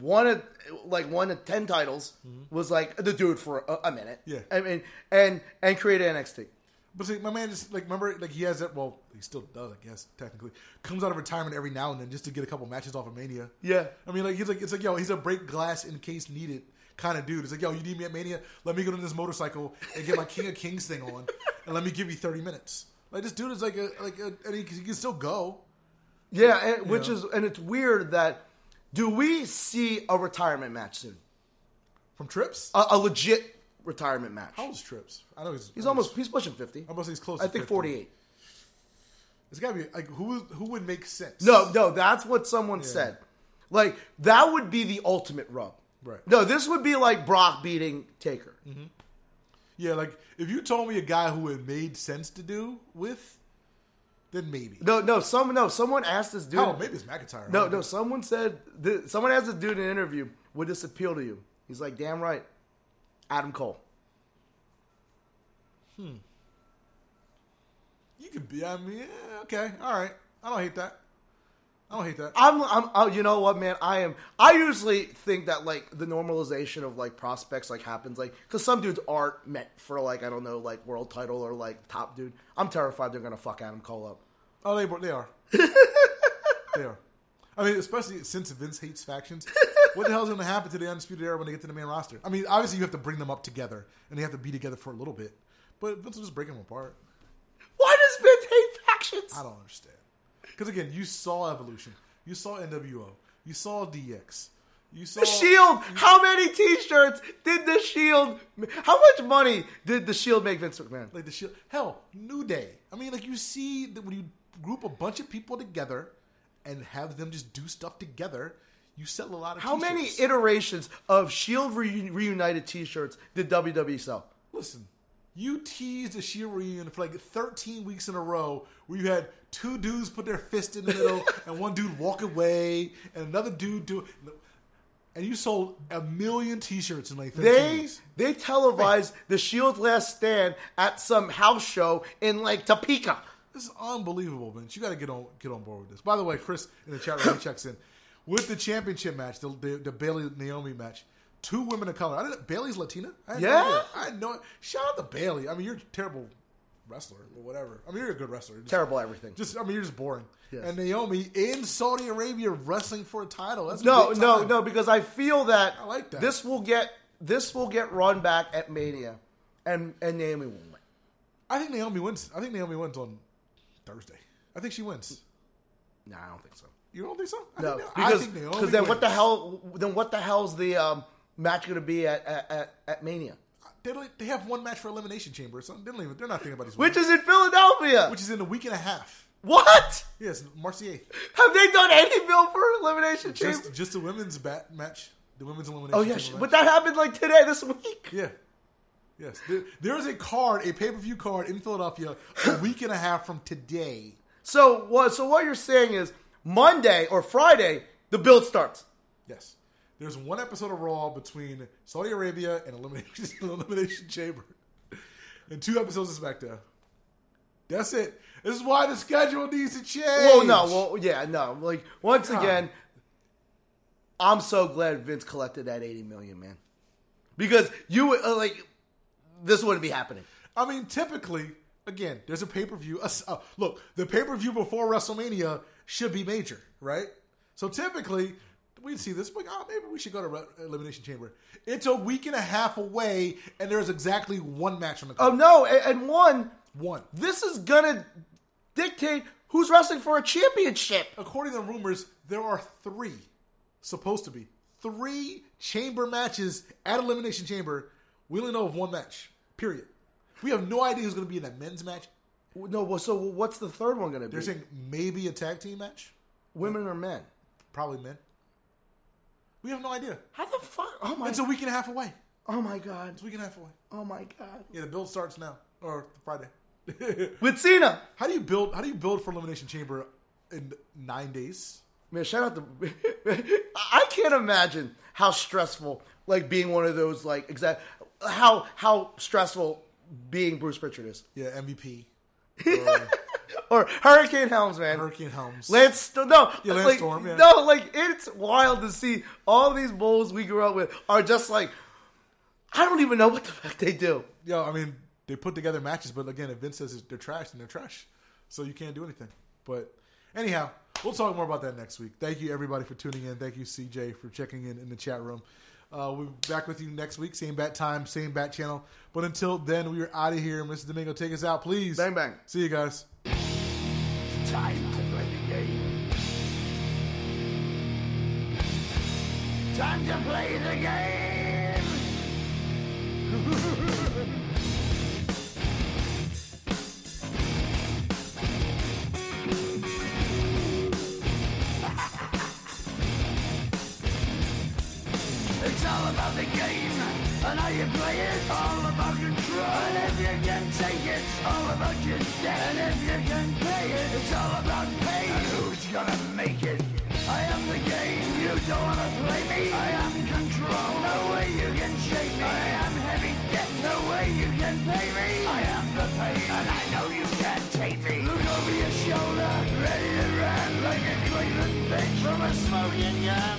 One of, like, one of ten titles mm-hmm. was, like, the dude for a, a minute. Yeah. I mean, and, and created N X T. But see, my man just, like, remember, like, he has that, well, he still does, I guess, technically. Comes out of retirement every now and then just to get a couple matches off of Mania. Yeah. I mean, like, he's like, it's like, yo, he's a break glass in case needed kind of dude. It's like, yo, you need me at Mania? Let me go to this motorcycle and get my King of Kings thing on, and let me give you thirty minutes. Like, this dude is like a, like a, and he, he can still go. Yeah, and, which know? is, and it's weird that, do we see a retirement match soon? From Trips? A, a legit retirement match. How old's Trips? I know he's he's almost, almost he's pushing fifty. I'm gonna say he's close. I to think forty-eight. It's gotta be like who who would make sense? No, no, that's what someone yeah. said. Like that would be the ultimate rub. Right. No, this would be like Brock beating Taker. Mm-hmm. Yeah, like if you told me a guy who it made sense to do with, then maybe. No, no, some no someone asked this dude. Oh, maybe it's McIntyre. No, no, know. someone said this, someone asked this dude in an interview, would this appeal to you? He's like, damn right. Adam Cole. Hmm. You could be. I mean, yeah, okay, all right. I don't hate that. I don't hate that. I'm. I'm. I, you know what, man? I am. I usually think that like the normalization of like prospects like happens like because some dudes aren't meant for like I don't know like world title or like top dude. I'm terrified they're gonna fuck Adam Cole up. Oh, they they are. They are. I mean, especially since Vince hates factions. What the hell is going to happen to the Undisputed Era when they get to the main roster? I mean, obviously you have to bring them up together, and they have to be together for a little bit. But Vince will just break them apart. Why does Vince hate factions? I don't understand. Because again, you saw Evolution, you saw N W O, you saw D X, you saw the Shield. You, how many T-shirts did the Shield? How much money did the Shield make Vince McMahon? Like the Shield, hell, New Day. I mean, like you see that when you group a bunch of people together and have them just do stuff together. You sell a lot of How t-shirts. Many iterations of Shield re- Reunited t-shirts did W W E sell? Listen, you teased the Shield Reunion for like thirteen weeks in a row where you had two dudes put their fist in the middle and one dude walk away and another dude do it. And you sold a million t-shirts in like thirteen weeks. They televised Man. the Shield Last Stand at some house show in like Topeka. This is unbelievable, Vince. You got to get on get on board with this. By the way, Chris in the chat room checks in. With the championship match, the, the, the Bailey-Naomi match, two women of color. I didn't, Bailey's Latina? I had yeah. No I had no, shout out to Bailey. I mean, you're a terrible wrestler or whatever. I mean, you're a good wrestler. Just, terrible everything. Just I mean, you're just boring. Yes. And Naomi in Saudi Arabia wrestling for a title. That's No, no, no, because I feel that, I like that. This will get this will get run back at Mania, and, and Naomi will win. I think Naomi wins. I think Naomi wins on Thursday. I think she wins. No, I don't think so. You don't think so? I no, think because I think because then wins. What the hell? Then what the hell's the um, match going to be at, at at Mania? They don't, they have one match for Elimination Chamber or something. They don't even, they're not thinking about these. Which is in Philadelphia. Which is in a week and a half. What? Yes, March eighth. Have they done any bill for Elimination just, Chamber? Just the women's bat match. The women's Elimination. Oh yeah, Chamber but match. That happened like today, this week. Yeah. Yes, there, there is a card, a pay per view card in Philadelphia, a week and a half from today. So what? So what you're saying is Monday or Friday the build starts. Yes. There's one episode of Raw between Saudi Arabia and Elimination, Elimination Chamber. And two episodes of SmackDown. That's it. This is why the schedule needs to change. Well, no. Well, yeah, no. Like, once God. again, I'm so glad Vince collected that eighty million dollars, man. Because you, uh, like, this wouldn't be happening. I mean, typically, again, there's a pay-per-view. Uh, look, the pay-per-view before WrestleMania should be major, right? So typically... we'd see this, but oh, maybe we should go to Re- Elimination Chamber. It's a week and a half away, and there's exactly one match on the card. Oh, no, and, and one. One. This is going to dictate who's wrestling for a championship. According to rumors, there are three, supposed to be, three chamber matches at Elimination Chamber. We only know of one match, period. We have no idea who's going to be in that men's match. No, well, so what's the third one going to be? They're saying maybe a tag team match? Women or men? Probably men. We have no idea. How the fuck? Oh my! It's a week and a half away. Oh my god! It's a week and a half away. Oh my god! Yeah, the build starts now or Friday with Cena. How do you build? How do you build for Elimination Chamber in nine days? Man, shout out to. I can't imagine how stressful like being one of those like exact how how stressful being Bruce Pritchard is. Yeah, M V P. Or, or Hurricane Helms, man. Hurricane Helms. Lance, no, yeah, Lance like, Storm, yeah. No, like, it's wild to see all these bulls we grew up with are just like, I don't even know what the fuck they do. Yeah, I mean, they put together matches, but again, if Vince says they're trash, then they're trash. So you can't do anything. But anyhow, we'll talk more about that next week. Thank you, everybody, for tuning in. Thank you, C J, for checking in in the chat room. Uh, we'll be back with you next week. Same bat time, same bat channel. But until then, we are out of here. Mister Domingo, take us out, please. Bang, bang. See you guys. It's time to play the game. Time to play the game. It's all about the game, and how you play it, all about control. And if you can take it, all about your debt. And if you can pay it, it's all about pain. And who's gonna make it? I am the game, you don't wanna play me. I am control, no way you can shake me. I am heavy debt, no way you can pay me. I am the pain, and I know you can't take me. Look over your shoulder, ready to run, like a Cleveland bitch from a smoking gun.